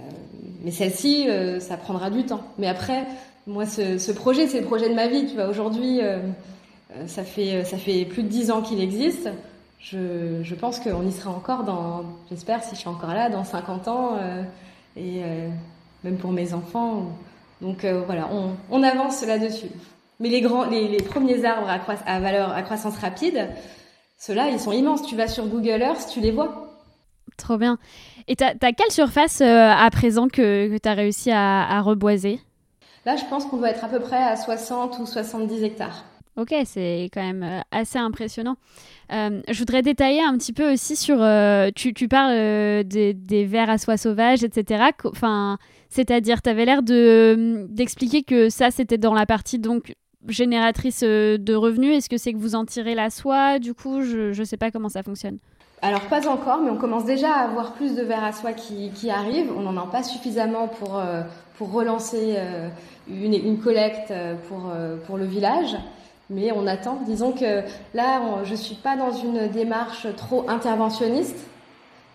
mais celle-ci, euh, ça prendra du temps. Mais après, moi, ce, ce projet, c'est le projet de ma vie. Tu vois, aujourd'hui, euh, ça fait, ça fait plus de dix ans qu'il existe. Je, je pense qu'on y sera encore dans, j'espère, si je suis encore là, dans cinquante ans. Euh, et... Euh, même pour mes enfants. Donc euh, voilà, on, on avance là-dessus. Mais les, grands, les, les premiers arbres à, croiss- à valeur à croissance rapide, ceux-là, ils sont immenses. Tu vas sur Google Earth, tu les vois. Trop bien. Et t'as, t'as quelle surface euh, à présent que, que t'as réussi à, à reboiser? Là, je pense qu'on doit être à peu près à soixante ou soixante-dix hectares. Ok, c'est quand même assez impressionnant. Euh, je voudrais détailler un petit peu aussi sur... Euh, tu, tu parles euh, des, des vers à soie sauvage, et cetera. Enfin, c'est-à-dire, tu avais l'air de, d'expliquer que ça, c'était dans la partie donc, génératrice de revenus. Est-ce que c'est que vous en tirez la soie? Du coup, je ne sais pas comment ça fonctionne. Alors, pas encore, mais on commence déjà à avoir plus de vers à soie qui, qui arrivent. On n'en a pas suffisamment pour, euh, pour relancer euh, une, une collecte pour, euh, pour le village. Mais on attend. Disons que là, on, je ne suis pas dans une démarche trop interventionniste.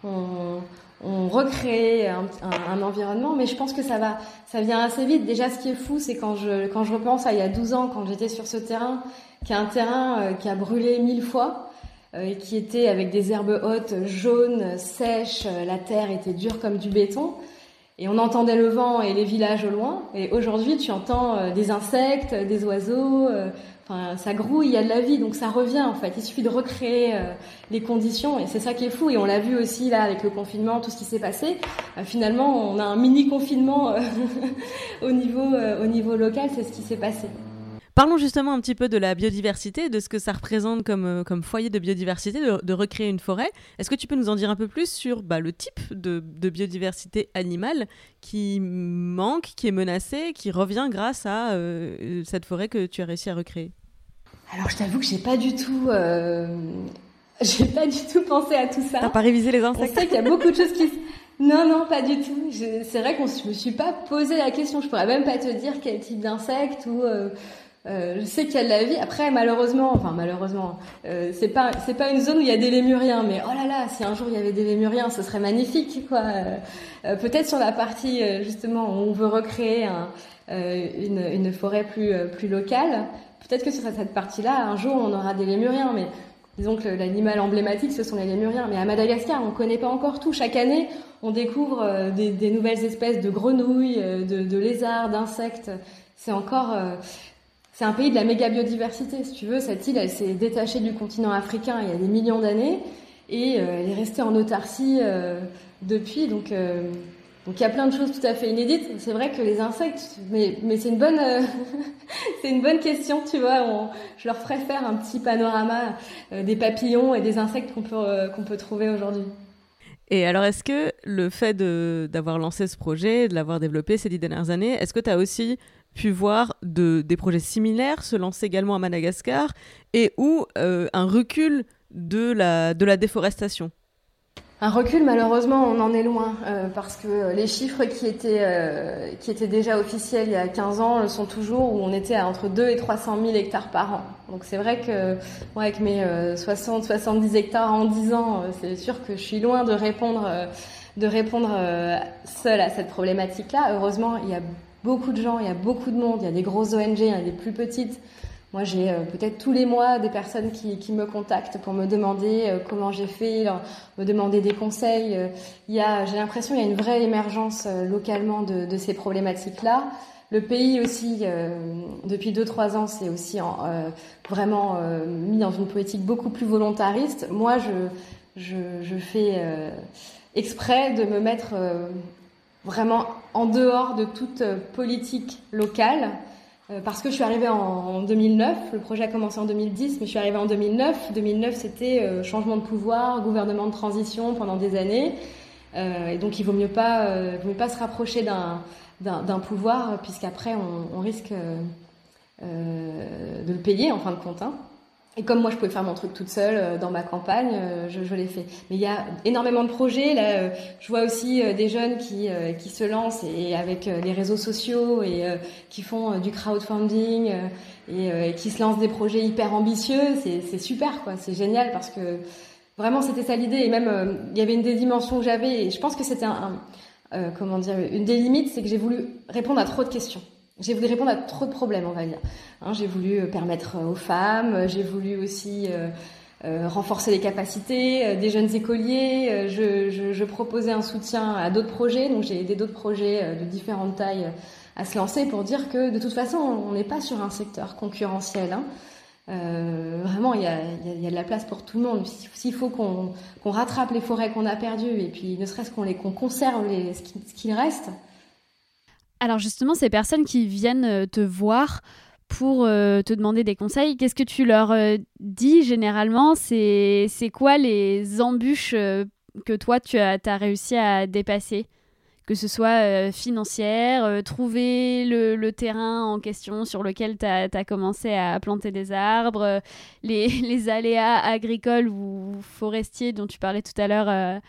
On, on recrée un, un, un environnement, mais je pense que ça va, ça vient assez vite. Déjà, ce qui est fou, c'est quand je, quand je repense à il y a douze ans, quand j'étais sur ce terrain, qui est un terrain euh, qui a brûlé mille fois, euh, qui était avec des herbes hautes, jaunes, sèches, la terre était dure comme du béton. Et on entendait le vent et les villages au loin. Et aujourd'hui, tu entends euh, des insectes, des oiseaux. Euh, enfin, ça grouille, il y a de la vie, donc ça revient en fait. Il suffit de recréer euh, les conditions. Et c'est ça qui est fou. Et on l'a vu aussi là avec le confinement, tout ce qui s'est passé. Euh, finalement, on a un mini confinement euh, au niveau, euh, au niveau local. C'est ce qui s'est passé. Parlons justement un petit peu de la biodiversité, de ce que ça représente comme, comme foyer de biodiversité, de, de recréer une forêt. Est-ce que tu peux nous en dire un peu plus sur bah, le type de, de biodiversité animale qui manque, qui est menacée, qui revient grâce à euh, cette forêt que tu as réussi à recréer ? Alors, je t'avoue que j'ai pas du tout... Euh... J'ai pas du tout pensé à tout ça. T'as pas révisé les insectes ? On sait qu'il y a beaucoup de choses qui... Non, non, pas du tout. Je... C'est vrai qu'on ne me suis pas posé la question. Je pourrais même pas te dire quel type d'insecte ou... Euh... Euh, je sais qu'il y a de la vie. Après, malheureusement, enfin malheureusement, euh, c'est pas c'est pas une zone où il y a des lémuriens. Mais oh là là, si un jour il y avait des lémuriens, ce serait magnifique, quoi. Euh, peut-être sur la partie euh, justement où on veut recréer un, euh, une une forêt plus euh, plus locale. Peut-être que sur cette partie-là, un jour on aura des lémuriens. Mais disons que l'animal emblématique, ce sont les lémuriens. Mais à Madagascar, on connaît pas encore tout. Chaque année, on découvre euh, des, des nouvelles espèces de grenouilles, de, de lézards, d'insectes. C'est encore euh, C'est un pays de la méga biodiversité, si tu veux. Cette île, elle s'est détachée du continent africain il y a des millions d'années et euh, elle est restée en autarcie euh, depuis. Donc, euh, donc il y a plein de choses tout à fait inédites. C'est vrai que les insectes, mais, mais c'est une bonne, euh, c'est une bonne question, tu vois. On, je leur ferais faire un petit panorama euh, des papillons et des insectes qu'on peut euh, qu'on peut trouver aujourd'hui. Et alors, est-ce que le fait de, d'avoir lancé ce projet, de l'avoir développé ces dix dernières années, est-ce que tu as aussi pu voir de, des projets similaires se lancer également à Madagascar et où euh, un recul de la, de la déforestation ? Un recul, malheureusement, on en est loin euh, parce que les chiffres qui étaient, euh, qui étaient déjà officiels il y a quinze ans le sont toujours, où on était à entre deux et trois cent mille hectares par an. Donc c'est vrai que moi, avec mes euh, soixante à soixante-dix hectares en dix ans, euh, c'est sûr que je suis loin de répondre, euh, de répondre euh, seule à cette problématique-là. Heureusement, il y a beaucoup de gens, il y a beaucoup de monde, il y a des grosses O N G, il y a des plus petites. Moi, j'ai euh, peut-être tous les mois des personnes qui, qui me contactent pour me demander euh, comment j'ai fait, leur, me demander des conseils. Euh, il y a, j'ai l'impression qu'il y a une vraie émergence euh, localement de, de ces problématiques-là. Le pays aussi, euh, depuis deux trois ans, c'est aussi en, euh, vraiment euh, mis dans une politique beaucoup plus volontariste. Moi, je, je, je fais euh, exprès de me mettre... Euh, vraiment en dehors de toute politique locale, euh, parce que je suis arrivée en, en deux mille neuf, le projet a commencé en deux mille dix, mais je suis arrivée en deux mille neuf. deux mille neuf, c'était euh, changement de pouvoir, gouvernement de transition pendant des années, euh, et donc il vaut mieux pas, euh, vaut mieux pas se rapprocher d'un, d'un, d'un pouvoir, puisqu'après on, on risque euh, euh, de le payer en fin de compte, hein. Et comme moi, je pouvais faire mon truc toute seule dans ma campagne, je, je l'ai fait. Mais il y a énormément de projets. Là, je vois aussi des jeunes qui qui se lancent et avec les réseaux sociaux et qui font du crowdfunding et, et qui se lancent des projets hyper ambitieux. C'est c'est super, quoi. C'est génial parce que vraiment, c'était ça l'idée. Et même, il y avait une des dimensions que j'avais. Et je pense que c'était un, un euh, comment dire, une des limites, c'est que j'ai voulu répondre à trop de questions. J'ai voulu répondre à trop de problèmes, on va dire. Hein, j'ai voulu permettre aux femmes, j'ai voulu aussi euh, euh, renforcer les capacités euh, des jeunes écoliers. Euh, je, je, je proposais un soutien à d'autres projets, donc j'ai aidé d'autres projets euh, de différentes tailles euh, à se lancer pour dire que, de toute façon, on n'est pas sur un secteur concurrentiel. Hein. Euh, vraiment, il y a, y a, y a de la place pour tout le monde. S'il faut qu'on, qu'on rattrape les forêts qu'on a perdues et puis ne serait-ce qu'on les, qu'on conserve les, ce qui, ce qu'il reste. Alors justement, ces personnes qui viennent te voir pour euh, te demander des conseils, qu'est-ce que tu leur euh, dis généralement ? C'est, c'est quoi les embûches euh, que toi, tu as t'as réussi à dépasser ? Que ce soit euh, financière, euh, trouver le, le terrain en question sur lequel tu as commencé à planter des arbres, euh, les, les aléas agricoles ou forestiers dont tu parlais tout à l'heure euh,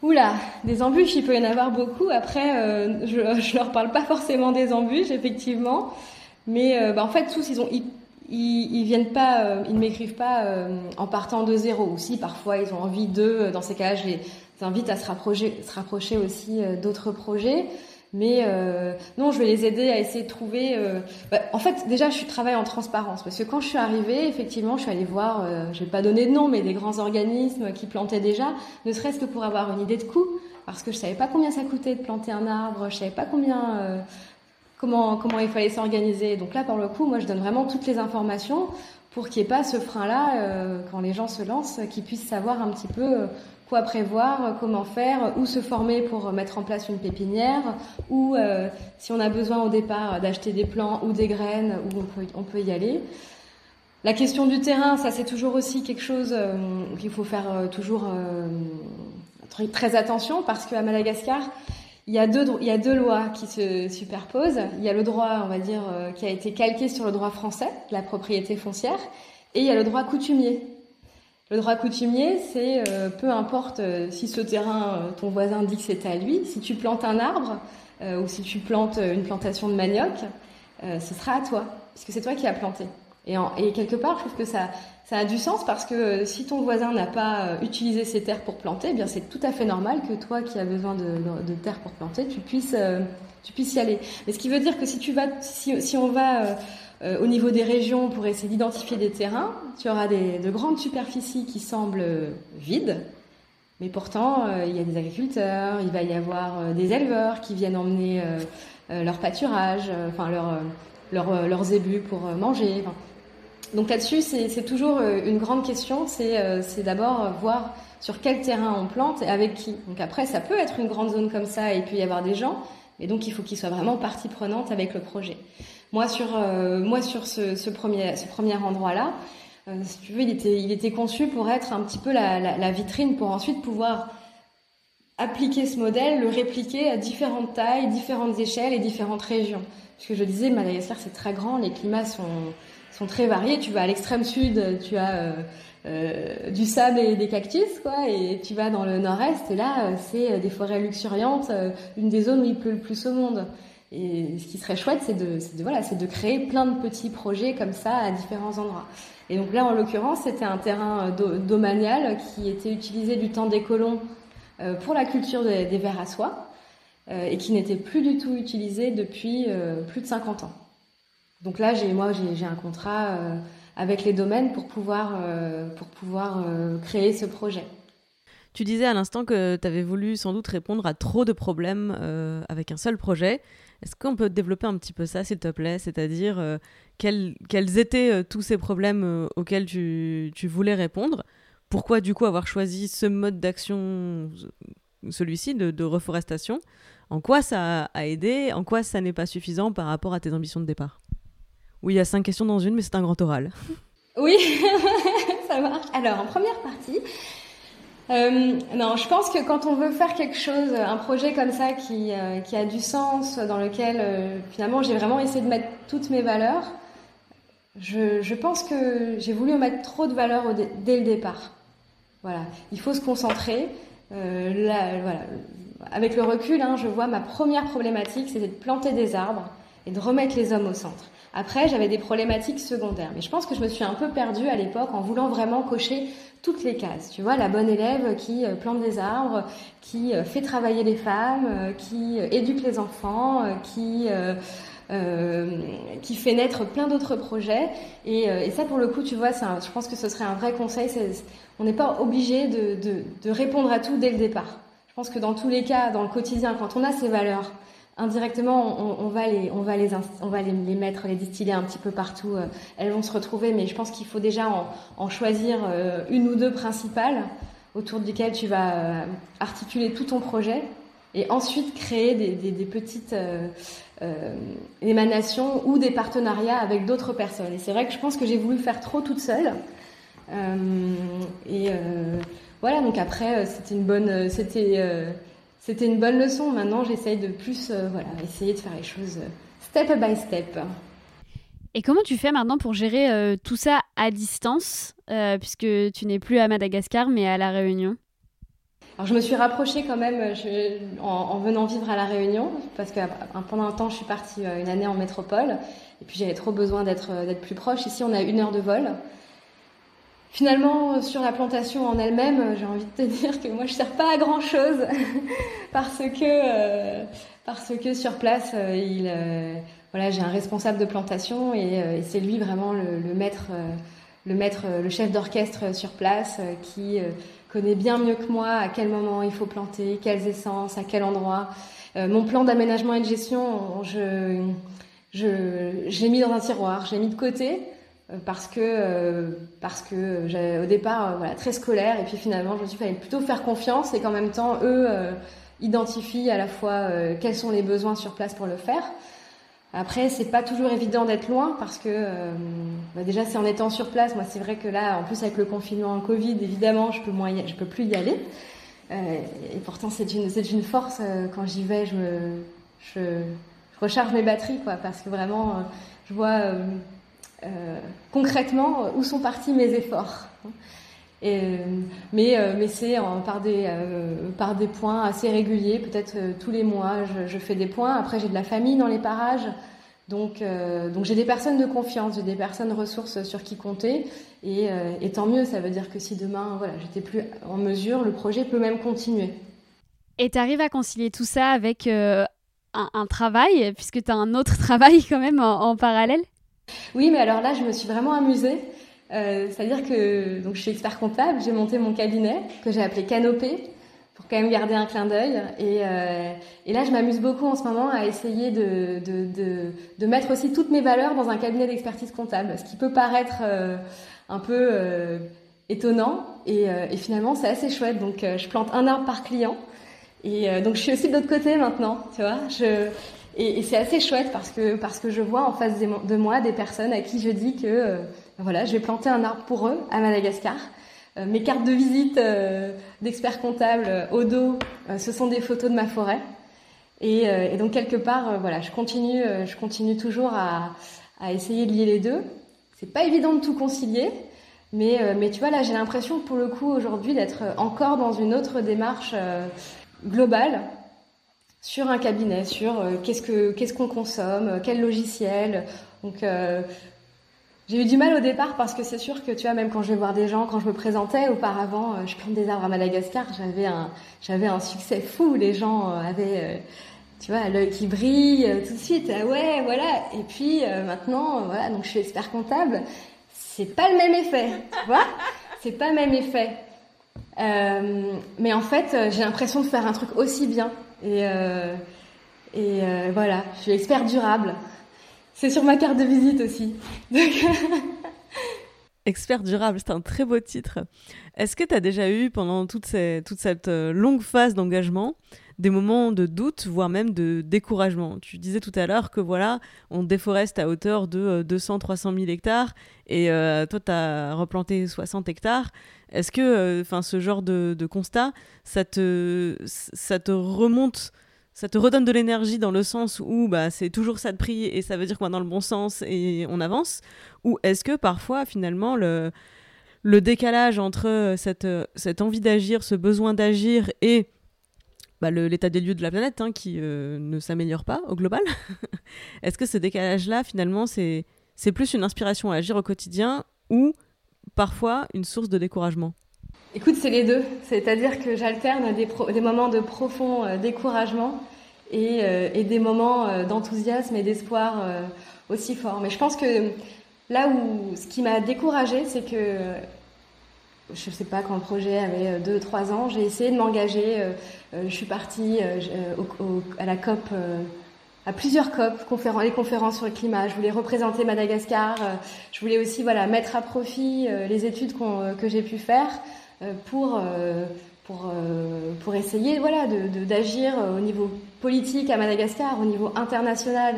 Oula, des embûches, il peut y en avoir beaucoup. Après, euh, je, je leur parle pas forcément des embûches, effectivement. Mais euh, bah, en fait, tous, ils ont, ils, ils, ils viennent pas, euh, ils ne m'écrivent pas euh, en partant de zéro. Aussi, parfois, ils ont envie de. Dans ces cas-là, je les invite à se rapprocher, se rapprocher aussi euh, d'autres projets. Mais euh, non, je vais les aider à essayer de trouver. Euh... Bah, en fait, déjà, je travaille en transparence parce que quand je suis arrivée, effectivement, je suis allée voir. Euh, je vais pas donner de nom, mais des grands organismes qui plantaient déjà, ne serait-ce que pour avoir une idée de coût, parce que je savais pas combien ça coûtait de planter un arbre, je savais pas combien, euh, comment comment il fallait s'organiser. Donc là, par le coup, moi, je donne vraiment toutes les informations. pour qu'il n'y ait pas ce frein-là, euh, quand les gens se lancent, qu'ils puissent savoir un petit peu quoi prévoir, comment faire, où se former pour mettre en place une pépinière, ou euh, si on a besoin au départ d'acheter des plants ou des graines, où on peut, on peut y aller. La question du terrain, ça c'est toujours aussi quelque chose euh, qu'il faut faire euh, toujours euh, très, très attention, parce qu'à Madagascar, il y a deux, il y a deux lois qui se superposent. Il y a le droit, on va dire, euh, qui a été calqué sur le droit français, la propriété foncière, et il y a le droit coutumier. Le droit coutumier, c'est euh, peu importe euh, si ce terrain, euh, ton voisin dit que c'est à lui, si tu plantes un arbre euh, ou si tu plantes une plantation de manioc, euh, ce sera à toi, puisque c'est toi qui as planté. Et, en, et quelque part, je trouve que ça, ça a du sens, parce que si ton voisin n'a pas utilisé ses terres pour planter, eh bien c'est tout à fait normal que toi qui as besoin de, de, de terres pour planter, tu puisses, euh, tu puisses y aller. Mais ce qui veut dire que si tu vas, si, si on va euh, euh, au niveau des régions pour essayer d'identifier des terrains, tu auras des, de grandes superficies qui semblent vides, mais pourtant euh, il y a des agriculteurs, il va y avoir euh, des éleveurs qui viennent emmener euh, euh, leur pâturage, euh, enfin leur, euh, leur, euh, leurs zébus pour euh, manger. Enfin, donc là-dessus, c'est, c'est toujours une grande question, c'est, euh, c'est d'abord voir sur quel terrain on plante et avec qui. Donc après, ça peut être une grande zone comme ça et il peut y avoir des gens, mais donc il faut qu'ils soient vraiment partie prenante avec le projet. Moi, sur, euh, moi, sur ce, ce, premier, ce premier endroit-là, euh, si tu veux, il était, il était conçu pour être un petit peu la, la, la vitrine pour ensuite pouvoir appliquer ce modèle, le répliquer à différentes tailles, différentes échelles et différentes régions. Parce que je disais, Madagascar, c'est très grand, les climats sont... sont très variés. Tu vas à l'extrême sud, tu as euh, euh, du sable et des cactus, quoi, et tu vas dans le nord-est, et là, c'est des forêts luxuriantes, une des zones où il pleut le plus au monde. Et ce qui serait chouette, c'est de, c'est de, voilà, c'est de créer plein de petits projets comme ça à différents endroits. Et donc là, en l'occurrence, c'était un terrain domanial qui était utilisé du temps des colons pour la culture des, des vers à soie, et qui n'était plus du tout utilisé depuis plus de cinquante ans. Donc là, j'ai, moi, j'ai, j'ai un contrat euh, avec les domaines pour pouvoir, euh, pour pouvoir euh, créer ce projet. Tu disais à l'instant que tu avais voulu sans doute répondre à trop de problèmes euh, avec un seul projet. Est-ce qu'on peut développer un petit peu ça, s'il te plaît ? C'est-à-dire, euh, quels, quels étaient euh, tous ces problèmes euh, auxquels tu, tu voulais répondre ? Pourquoi, du coup, avoir choisi ce mode d'action, celui-ci, de, de reforestation ? En quoi ça a aidé ? En quoi ça n'est pas suffisant par rapport à tes ambitions de départ ? Oui, il y a cinq questions dans une, mais c'est un grand oral. Oui, ça marche. Alors, en première partie, euh, non, je pense que quand on veut faire quelque chose, un projet comme ça qui, euh, qui a du sens, dans lequel, euh, finalement, j'ai vraiment essayé de mettre toutes mes valeurs, je, je pense que j'ai voulu mettre trop de valeurs au dé- dès le départ. Voilà, il faut se concentrer. Euh, là, voilà. Avec le recul, hein, je vois ma première problématique, c'était de planter des arbres et de remettre les hommes au centre. Après, j'avais des problématiques secondaires. Mais je pense que je me suis un peu perdue à l'époque en voulant vraiment cocher toutes les cases. Tu vois, la bonne élève qui plante des arbres, qui fait travailler les femmes, qui éduque les enfants, qui, euh, euh, qui fait naître plein d'autres projets. Et, et ça, pour le coup, tu vois, c'est un, je pense que ce serait un vrai conseil. C'est, on n'est pas obligé de, de, de répondre à tout dès le départ. Je pense que dans tous les cas, dans le quotidien, quand on a ces valeurs, indirectement, on, on va les, on va les, on va les, les mettre, les distiller un petit peu partout. Euh, elles vont se retrouver, mais je pense qu'il faut déjà en, en choisir euh, une ou deux principales autour desquelles tu vas euh, articuler tout ton projet, et ensuite créer des, des, des petites euh, euh, émanations ou des partenariats avec d'autres personnes. Et c'est vrai que je pense que j'ai voulu faire trop toute seule. Euh, et euh, voilà. Donc après, c'était une bonne, c'était euh, C'était une bonne leçon. Maintenant, j'essaye de plus, euh, voilà, essayer de faire les choses step by step. Et comment tu fais maintenant pour gérer euh, tout ça à distance, euh, puisque tu n'es plus à Madagascar, mais à La Réunion ? Alors, je me suis rapprochée quand même je, en, en venant vivre à La Réunion, parce que pendant un temps, je suis partie euh, une année en métropole, et puis j'avais trop besoin d'être, d'être plus proche. Ici, on a une heure de vol. Finalement, sur la plantation en elle-même, j'ai envie de te dire que moi, je ne sers pas à grand-chose parce que euh, parce que sur place, euh, il euh, voilà, j'ai un responsable de plantation et, euh, et c'est lui vraiment le, le maître, euh, le maître, euh, le chef d'orchestre sur place euh, qui euh, connaît bien mieux que moi à quel moment il faut planter, quelles essences, à quel endroit. Euh, mon plan d'aménagement et de gestion, je je j'ai mis dans un tiroir, j'ai mis de côté. parce que, euh, parce que j'avais, au départ, euh, voilà, très scolaire, et puis finalement, je me suis dit qu'il fallait plutôt faire confiance et qu'en même temps, eux euh, identifient à la fois euh, quels sont les besoins sur place pour le faire. Après, c'est pas toujours évident d'être loin parce que euh, bah déjà, c'est en étant sur place. Moi, c'est vrai que là, en plus avec le confinement, en Covid, évidemment, je peux moins, y, je peux plus y aller. Euh, et pourtant, c'est une, c'est une force. Euh, quand j'y vais, je, me, je, je recharge mes batteries, quoi, parce que vraiment, euh, je vois euh, euh, concrètement où sont partis mes efforts. Et, mais, euh, mais c'est en, par, des, euh, par des points assez réguliers, peut-être euh, tous les mois je, je fais des points. Après, j'ai de la famille dans les parages, donc, euh, donc j'ai des personnes de confiance, j'ai des personnes ressources sur qui compter, et, euh, et tant mieux. Ça veut dire que si demain, voilà, j'étais plus en mesure, le projet peut même continuer. Et tu arrives à concilier tout ça avec euh, un, un travail, puisque tu as un autre travail quand même en, en parallèle? Oui, mais alors là, je me suis vraiment amusée. Euh, c'est-à-dire que donc, je suis expert comptable, j'ai monté mon cabinet que j'ai appelé Canopée pour quand même garder un clin d'œil, et, euh, et là je m'amuse beaucoup en ce moment à essayer de, de, de, de mettre aussi toutes mes valeurs dans un cabinet d'expertise comptable, ce qui peut paraître euh, un peu euh, étonnant, et, euh, et finalement c'est assez chouette. Donc euh, je plante un arbre par client, et euh, donc je suis aussi de l'autre côté maintenant, tu vois, je... Et, et c'est assez chouette parce que, parce que je vois en face de moi des personnes à qui je dis que euh, voilà, je vais planter un arbre pour eux à Madagascar. Euh, mes cartes de visite euh, d'expert comptable euh, au dos, euh, ce sont des photos de ma forêt. Et, euh, et donc quelque part, euh, voilà, je continue, euh, je continue toujours à, à essayer de lier les deux. C'est pas évident de tout concilier, mais, euh, mais tu vois, là j'ai l'impression pour le coup aujourd'hui d'être encore dans une autre démarche euh, globale. Sur un cabinet, sur euh, qu'est-ce que qu'est-ce qu'on consomme, euh, quel logiciel. Donc euh, j'ai eu du mal au départ parce que c'est sûr que tu vois, même quand je vais voir des gens, quand je me présentais auparavant, euh, je plante des arbres à Madagascar, j'avais un j'avais un succès fou. Les gens euh, avaient euh, tu vois, l'œil qui brille euh, tout de suite. Ah ouais, voilà. Et puis euh, maintenant, euh, voilà, donc je suis expert comptable, c'est pas le même effet, tu vois, c'est pas le même effet. Euh, mais en fait, euh, j'ai l'impression de faire un truc aussi bien. Et, euh, et euh, voilà, je suis expert durable. C'est sur ma carte de visite aussi. Donc... Expert durable, c'est un très beau titre. Est-ce que tu as déjà eu, pendant toute, ces, toute cette longue phase d'engagement, des moments de doute, voire même de découragement? Tu disais tout à l'heure que voilà, on déforeste à hauteur de deux cents à trois cent mille hectares, et euh, toi, tu as replanté soixante hectares. Est-ce que euh, ce genre de, de constat, ça te, ça te remonte, ça te redonne de l'énergie dans le sens où bah, c'est toujours ça de prix et ça veut dire qu'on va dans le bon sens et on avance? Ou est-ce que parfois, finalement, le, le décalage entre cette, cette envie d'agir, ce besoin d'agir et bah, le, l'état des lieux de la planète, hein, qui euh, ne s'améliore pas au global, est-ce que ce décalage-là, finalement, c'est, c'est plus une inspiration à agir au quotidien ou parfois une source de découragement? Écoute, c'est les deux. C'est-à-dire que j'alterne des, pro- des moments de profond euh, découragement et, euh, et des moments euh, d'enthousiasme et d'espoir euh, aussi forts. Mais je pense que là où ce qui m'a découragée, c'est que, euh, je ne sais pas, quand le projet avait deux trois ans, j'ai essayé de m'engager. Euh, euh, je suis partie euh, au, au, à la COP, euh, à plusieurs COP, conféren- les conférences sur le climat. Je voulais représenter Madagascar. Euh, je voulais aussi voilà, mettre à profit euh, les études qu'on, euh, que j'ai pu faire euh, pour, euh, pour, euh, pour essayer voilà, de, de, d'agir au niveau politique à Madagascar, au niveau international.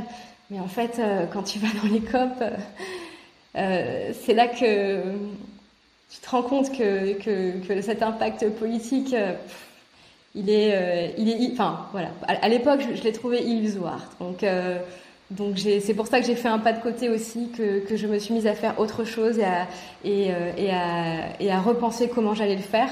Mais en fait, euh, quand tu vas dans les COP, euh, c'est là que tu te rends compte que, que, que cet impact politique... Euh, Il est, euh, il est, enfin voilà. À, à l'époque, je, je l'ai trouvé illusoire. Donc, euh, donc j'ai, c'est pour ça que j'ai fait un pas de côté aussi, que que je me suis mise à faire autre chose et à et, euh, et à et à repenser comment j'allais le faire,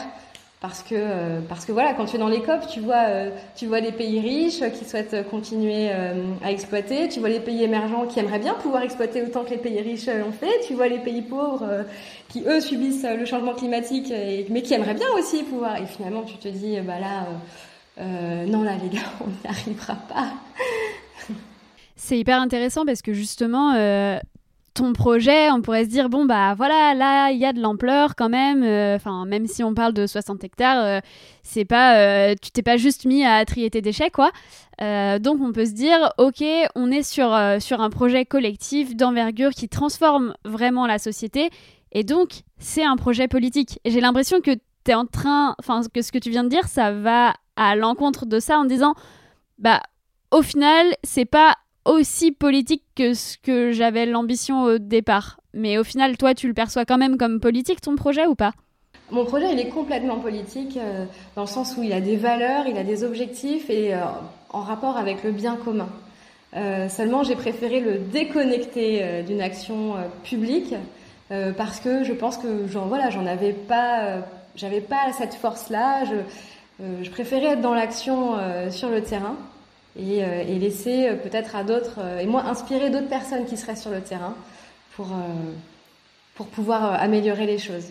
parce que euh, parce que voilà, quand tu es dans les COP, tu vois euh, tu vois les pays riches qui souhaitent continuer euh, à exploiter, tu vois les pays émergents qui aimeraient bien pouvoir exploiter autant que les pays riches l'ont fait, tu vois les pays pauvres euh, qui eux subissent le changement climatique et, mais qui aimeraient bien aussi pouvoir, et finalement tu te dis bah là euh, euh, non là les gars, on n'y arrivera pas. C'est hyper intéressant parce que justement euh... ton projet, on pourrait se dire, bon, bah voilà, là, il y a de l'ampleur quand même. Enfin, euh, même si on parle de soixante hectares, euh, c'est pas, euh, tu t'es pas juste mis à trier tes déchets, quoi. Euh, donc, on peut se dire, OK, on est sur, euh, sur un projet collectif d'envergure qui transforme vraiment la société. Et donc, c'est un projet politique. Et j'ai l'impression que t'es en train, enfin, que ce que tu viens de dire, ça va à l'encontre de ça en disant, bah, au final, c'est pas aussi politique que ce que j'avais l'ambition au départ. Mais au final, toi, tu le perçois quand même comme politique, ton projet, ou pas ? Mon projet, il est complètement politique, euh, dans le sens où il a des valeurs, il a des objectifs, et euh, en rapport avec le bien commun. Euh, seulement, j'ai préféré le déconnecter euh, d'une action euh, publique, euh, parce que je pense que, genre, voilà, j'en avais pas, euh, j'avais pas cette force-là, je, euh, je préférais être dans l'action euh, sur le terrain. Et, euh, et laisser euh, peut-être à d'autres, euh, et moi inspirer d'autres personnes qui seraient sur le terrain pour, euh, pour pouvoir euh, améliorer les choses.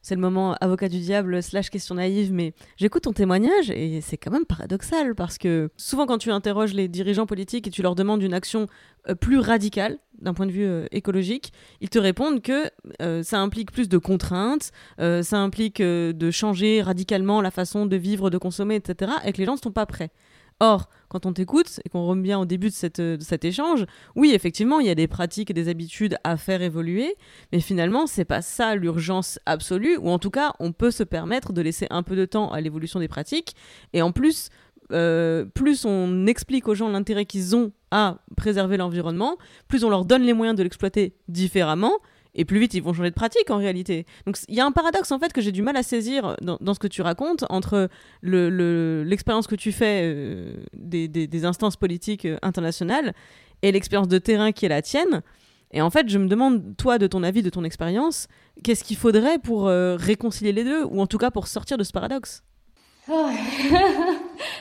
C'est le moment avocat du diable slash question naïve, mais j'écoute ton témoignage et c'est quand même paradoxal parce que souvent quand tu interroges les dirigeants politiques et tu leur demandes une action euh, plus radicale d'un point de vue euh, écologique, ils te répondent que euh, ça implique plus de contraintes, euh, ça implique euh, de changer radicalement la façon de vivre, de consommer, et cetera, et que les gens ne sont pas prêts. Or, quand on t'écoute et qu'on remet bien au début de, cette, de cet échange, oui, effectivement, il y a des pratiques et des habitudes à faire évoluer, mais finalement, c'est pas ça l'urgence absolue, ou en tout cas, on peut se permettre de laisser un peu de temps à l'évolution des pratiques, et en plus, euh, plus on explique aux gens l'intérêt qu'ils ont à préserver l'environnement, plus on leur donne les moyens de l'exploiter différemment, et plus vite ils vont changer de pratique en réalité. Donc il y a un paradoxe en fait que j'ai du mal à saisir dans, dans ce que tu racontes entre le, le, l'expérience que tu fais euh, des, des, des instances politiques euh, internationales et l'expérience de terrain qui est la tienne. Et en fait je me demande, toi, de ton avis, de ton expérience, qu'est-ce qu'il faudrait pour euh, réconcilier les deux, ou en tout cas pour sortir de ce paradoxe ? Oh.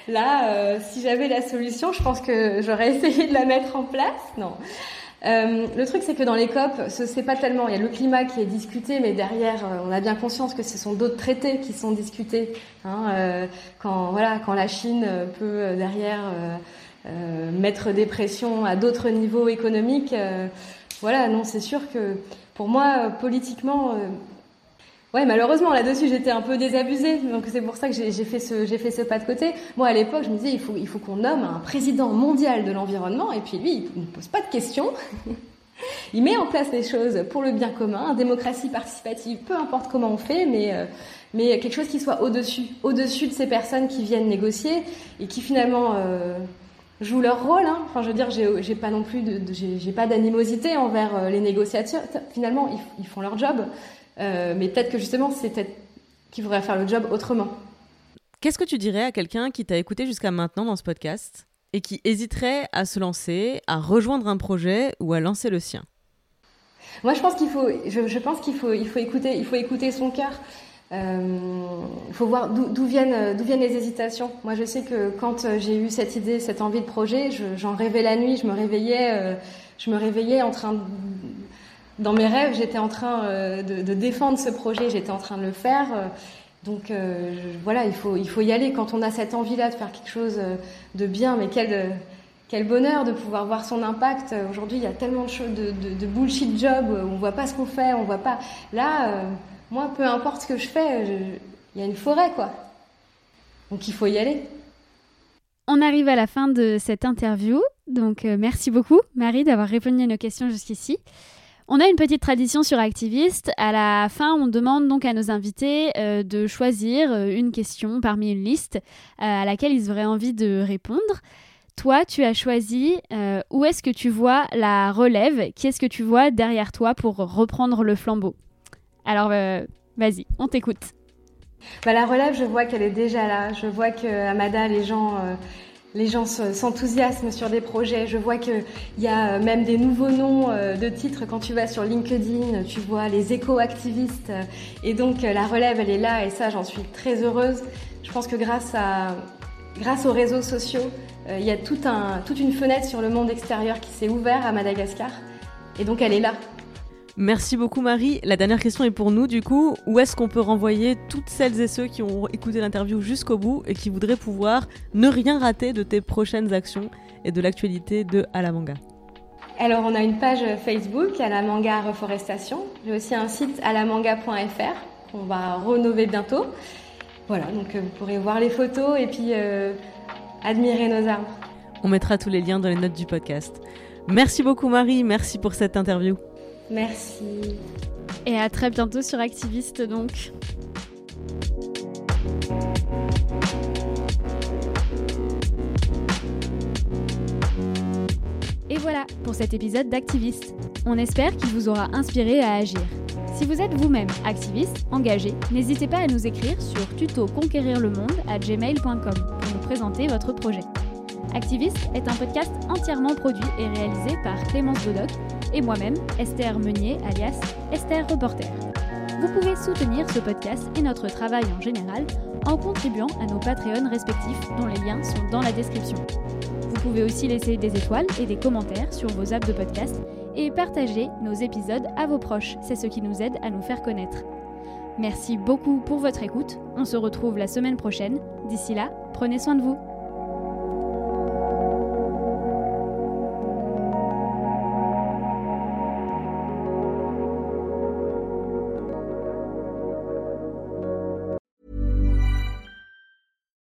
Là, euh, si j'avais la solution, je pense que j'aurais essayé de la mettre en place. Non. Euh, le truc, c'est que dans les COP, ce, c'est pas tellement. Il y a le climat qui est discuté, mais derrière, on a bien conscience que ce sont d'autres traités qui sont discutés. Hein, euh, quand voilà, quand la Chine peut derrière euh, euh, mettre des pressions à d'autres niveaux économiques, euh, voilà, non, c'est sûr que pour moi, politiquement, euh, ouais, malheureusement là-dessus, j'étais un peu désabusée. Donc c'est pour ça que j'ai, j'ai fait ce, j'ai fait ce pas de côté. Moi, à l'époque, je me disais, il faut, il faut qu'on nomme un président mondial de l'environnement, et puis lui, il ne pose pas de questions. Il met en place les choses pour le bien commun, démocratie participative, peu importe comment on fait, mais, euh, mais quelque chose qui soit au-dessus, au-dessus de ces personnes qui viennent négocier et qui finalement euh, jouent leur rôle. Hein. Enfin, je veux dire, j'ai, j'ai pas non plus, de, de, j'ai, j'ai pas d'animosité envers euh, les négociateurs. Finalement, ils, ils font leur job, euh, mais peut-être que justement, c'est peut-être qu'ils voudraient faire le job autrement. Qu'est-ce que tu dirais à quelqu'un qui t'a écouté jusqu'à maintenant dans ce podcast ? Et qui hésiterait à se lancer, à rejoindre un projet ou à lancer le sien? Moi, je pense qu'il faut, je, je pense qu'il faut, il faut écouter, il faut écouter son cœur. Il euh, faut voir d'o- d'où viennent, d'où viennent les hésitations. Moi, je sais que quand j'ai eu cette idée, cette envie de projet, je, j'en rêvais la nuit. Je me réveillais, euh, je me réveillais en train de... dans mes rêves, j'étais en train euh, de, de défendre ce projet, j'étais en train de le faire. Euh, Donc euh, je, voilà, il faut, il faut y aller quand on a cette envie-là de faire quelque chose de bien, mais quel, quel bonheur de pouvoir voir son impact. Aujourd'hui, il y a tellement de, choses, de, de, de bullshit jobs, on ne voit pas ce qu'on fait, on voit pas... Là, euh, moi, peu importe ce que je fais, il y a une forêt, quoi. Donc il faut y aller. On arrive à la fin de cette interview, donc euh, merci beaucoup, Marie, d'avoir répondu à nos questions jusqu'ici. On a une petite tradition sur Activiste. À la fin, on demande donc à nos invités euh, de choisir une question parmi une liste euh, à laquelle ils auraient envie de répondre. Toi, tu as choisi euh, où est-ce que tu vois la relève ? Qui est-ce que tu vois derrière toi pour reprendre le flambeau ? Alors, euh, vas-y, on t'écoute. Bah, la relève, je vois qu'elle est déjà là. Je vois qu'à Mada, les gens... Euh... Les gens s'enthousiasment sur des projets. Je vois qu'il y a même des nouveaux noms de titres. Quand tu vas sur LinkedIn, tu vois les éco-activistes. Et donc, la relève, elle est là. Et ça, j'en suis très heureuse. Je pense que grâce, à, grâce aux réseaux sociaux, il y a tout un, toute une fenêtre sur le monde extérieur qui s'est ouverte à Madagascar. Et donc, elle est là. Merci beaucoup, Marie. La dernière question est pour nous, du coup. Où est-ce qu'on peut renvoyer toutes celles et ceux qui ont écouté l'interview jusqu'au bout et qui voudraient pouvoir ne rien rater de tes prochaines actions et de l'actualité de Alamanga ? Alors, on a une page Facebook, Alamanga Reforestation. J'ai aussi un site alamanga point f r qu'on va rénover bientôt. Voilà, donc vous pourrez voir les photos et puis euh, admirer nos arbres. On mettra tous les liens dans les notes du podcast. Merci beaucoup Marie, merci pour cette interview. Merci. Et à très bientôt sur Activiste donc. Et voilà pour cet épisode d'Activiste. On espère qu'il vous aura inspiré à agir. Si vous êtes vous-même activiste, engagé, n'hésitez pas à nous écrire sur tuto conquérir le monde arobase gmail point com pour nous présenter votre projet. Activiste est un podcast entièrement produit et réalisé par Clémence Bodoc et moi-même, Esther Meunier, alias Esther Reporter. Vous pouvez soutenir ce podcast et notre travail en général en contribuant à nos Patreons respectifs dont les liens sont dans la description. Vous pouvez aussi laisser des étoiles et des commentaires sur vos apps de podcast et partager nos épisodes à vos proches, c'est ce qui nous aide à nous faire connaître. Merci beaucoup pour votre écoute, on se retrouve la semaine prochaine, d'ici là, prenez soin de vous.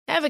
Ever